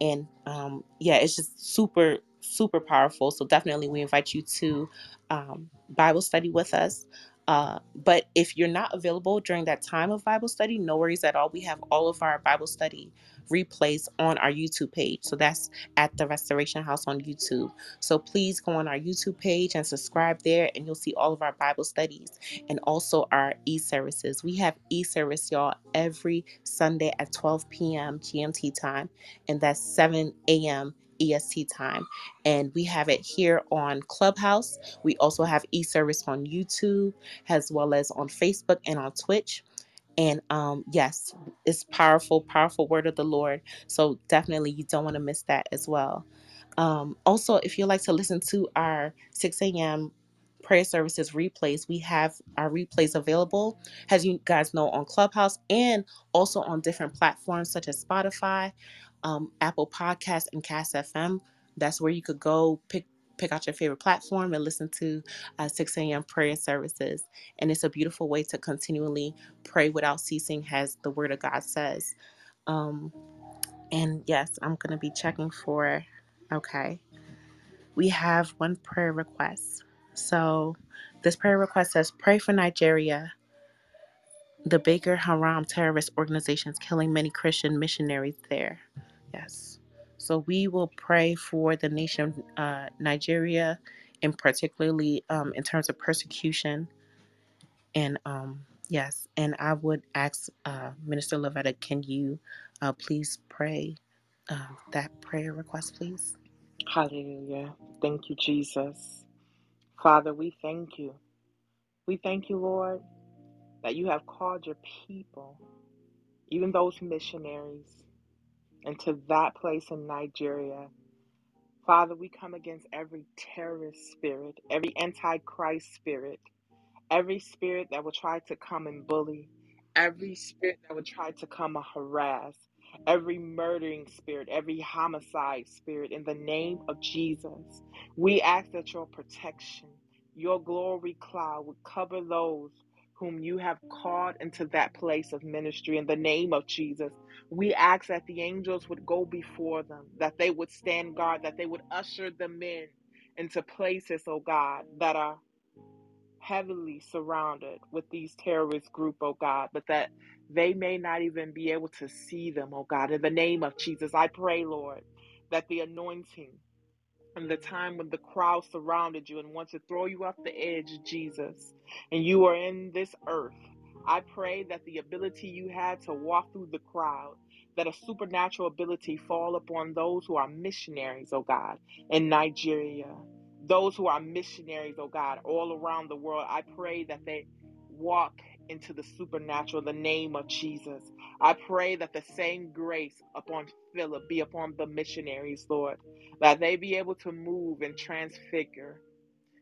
And um, yeah, it's just super, super powerful. So definitely we invite you to um, Bible study with us. Uh, but if you're not available during that time of Bible study, no worries at all. We have all of our Bible study replays on our YouTube page. So that's at the Restoration House on YouTube. So please go on our YouTube page and subscribe there, and you'll see all of our Bible studies and also our e-services. We have e-service, y'all, every Sunday at twelve p.m. G M T time, and that's seven a.m. E S T time. And we have it here on Clubhouse. We also have e-service on YouTube as well as on Facebook and on Twitch. And um, yes, it's powerful, powerful word of the Lord. So definitely you don't want to miss that as well. Um, also, if you like to listen to our six a.m. prayer services replays, we have our replays available, as you guys know, on Clubhouse and also on different platforms such as Spotify, Um, Apple Podcasts, and Cast F M. That's where you could go pick pick out your favorite platform and listen to uh, six a.m. prayer services. And it's a beautiful way to continually pray without ceasing, as the Word of God says. Um, and yes, I'm going to be checking for, okay, we have one prayer request. So this prayer request says, pray for Nigeria. The Boko Haram terrorist organization is killing many Christian missionaries there. Yes. So we will pray for the nation, uh, Nigeria, and particularly um, in terms of persecution. And um, yes, and I would ask uh, Minister Lovetta, can you uh, please pray uh, that prayer request, please? Hallelujah. Thank you, Jesus. Father, we thank you. We thank you, Lord, that you have called your people, even those missionaries, into that place in Nigeria. Father, we come against every terrorist spirit, every anti-Christ spirit, every spirit that will try to come and bully, every spirit that will try to come and harass, every murdering spirit, every homicide spirit, in the name of Jesus. We ask that your protection, your glory cloud would cover those whom you have called into that place of ministry. In the name of Jesus, we ask that the angels would go before them, that they would stand guard, that they would usher them in into places, oh God, that are heavily surrounded with these terrorist group, oh God, but that they may not even be able to see them, oh God. In the name of Jesus, I pray, Lord, that the anointing and the time when the crowd surrounded you and wanted to throw you off the edge, Jesus, and you are in this earth, I pray that the ability you had to walk through the crowd, that a supernatural ability fall upon those who are missionaries, oh God, in Nigeria, those who are missionaries, oh God, all around the world. I pray that they walk into the supernatural in the name of Jesus. I pray that the same grace upon Philip be upon the missionaries, Lord, that they be able to move and transfigure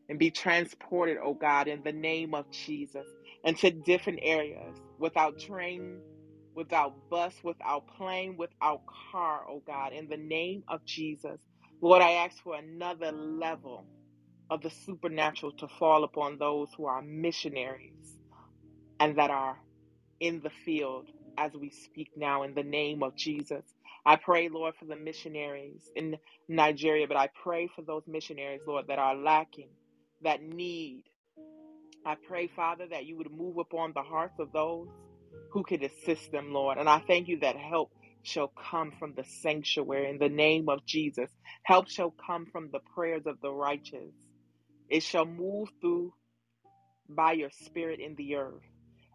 and be transported, oh God, in the name of Jesus, into different areas without train, without bus, without plane, without car, oh God, in the name of Jesus. Lord, I ask for another level of the supernatural to fall upon those who are missionaries and that are in the field as we speak now in the name of Jesus. I pray, Lord, for the missionaries in Nigeria, but I pray for those missionaries, Lord, that are lacking, that need. I pray, Father, that you would move upon the hearts of those who could assist them, Lord. And I thank you that help shall come from the sanctuary in the name of Jesus. Help shall come from the prayers of the righteous. It shall move through by your spirit in the earth.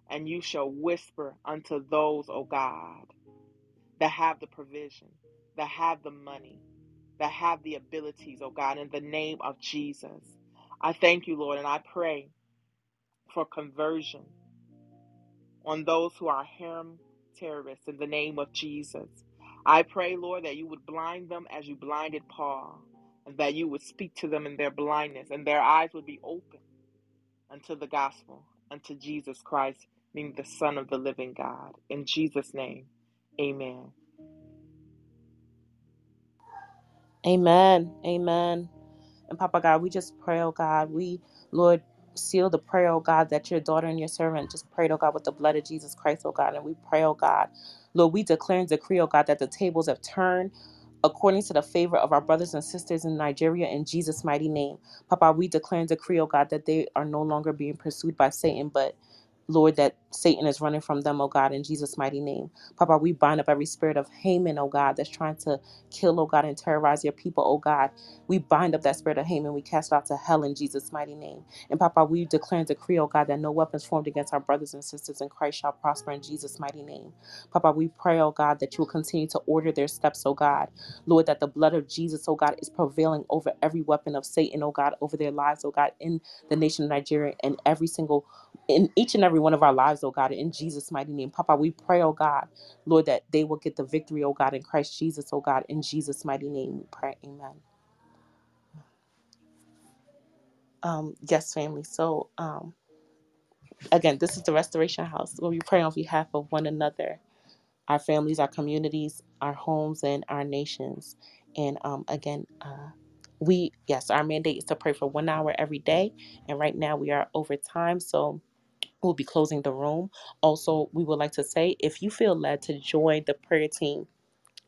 And you shall whisper unto those, O God, that have the provision, that have the money, that have the abilities, O God, in the name of Jesus. I thank you, Lord, and I pray for conversion on those who are Haman terrorists in the name of Jesus. I pray, Lord, that you would blind them as you blinded Paul, and that you would speak to them in their blindness, and their eyes would be open unto the gospel, unto Jesus Christ, being the Son of the living God. In Jesus' name, amen. Amen. Amen. And Papa God, we just pray, oh God, we, Lord, seal the prayer, oh God, that your daughter and your servant just prayed, oh God, with the blood of Jesus Christ, oh God. And we pray, oh God, Lord, we declare and decree, oh God, that the tables have turned according to the favor of our brothers and sisters in Nigeria, in Jesus' mighty name. Papa, we declare and decree, oh God, that they are no longer being pursued by Satan, but Lord, that Satan is running from them, oh God, in Jesus' mighty name. Papa, we bind up every spirit of Haman, oh God, that's trying to kill, oh God, and terrorize your people, oh God. We bind up that spirit of Haman. We cast out to hell in Jesus' mighty name. And Papa, we declare and decree, oh God, that no weapons formed against our brothers and sisters in Christ shall prosper in Jesus' mighty name. Papa, we pray, oh God, that you will continue to order their steps, oh God. Lord, that the blood of Jesus, oh God, is prevailing over every weapon of Satan, oh God, over their lives, oh God, in the nation of Nigeria, and every single, in each and every one of our lives, oh God, in Jesus' mighty name. Papa, we pray, oh God, Lord, that they will get the victory, oh God, in Christ Jesus, oh God, in Jesus' mighty name we pray. Amen. Um, yes, family. So, um, again, this is the Restoration House, where we pray on behalf of one another, our families, our communities, our homes, and our nations. And um, again, uh, we, yes, our mandate is to pray for one hour every day. And right now we are over time, so we'll be closing the room. Also, we would like to say, if you feel led to join the prayer team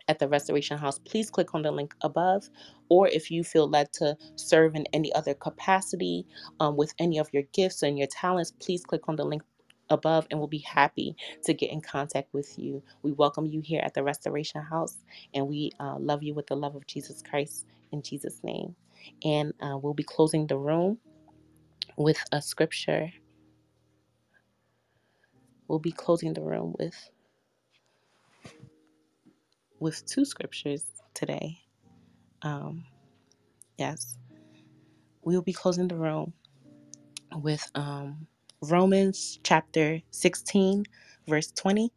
at the Restoration House, please click on the link above. Or if you feel led to serve in any other capacity, um, with any of your gifts and your talents, please click on the link above and we'll be happy to get in contact with you. We welcome you here at the Restoration House, and we uh, love you with the love of Jesus Christ, in Jesus' name. And uh, we'll be closing the room with a scripture. We'll be closing the room with with two scriptures today. Um, yes, we'll be closing the room with um, Romans chapter sixteen, verse twenty.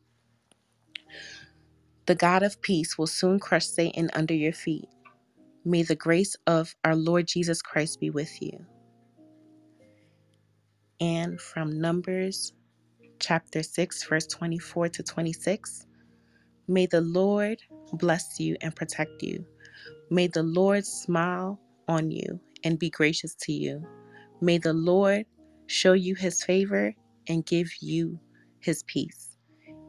The God of peace will soon crush Satan under your feet. May the grace of our Lord Jesus Christ be with you. And from Numbers chapter six, verse twenty-four to twenty-six. May the Lord bless you and protect you. May the Lord smile on you and be gracious to you. May the Lord show you his favor and give you his peace.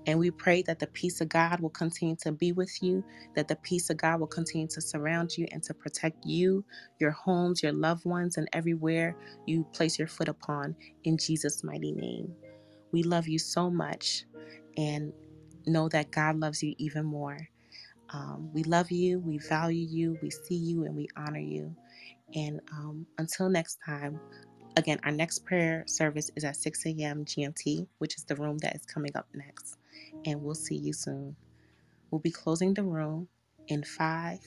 And we pray that the peace of God will continue to be with you, that the peace of God will continue to surround you and to protect you, your homes, your loved ones, and everywhere you place your foot upon, in Jesus' mighty name. We love you so much, and know that God loves you even more. Um, we love you, we value you, we see you, and we honor you. And um, until next time, again, our next prayer service is at six a.m. G M T, which is the room that is coming up next. And we'll see you soon. We'll be closing the room in five,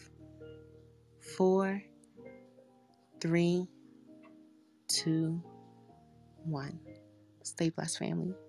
four, three, two, one. Stay blessed, family.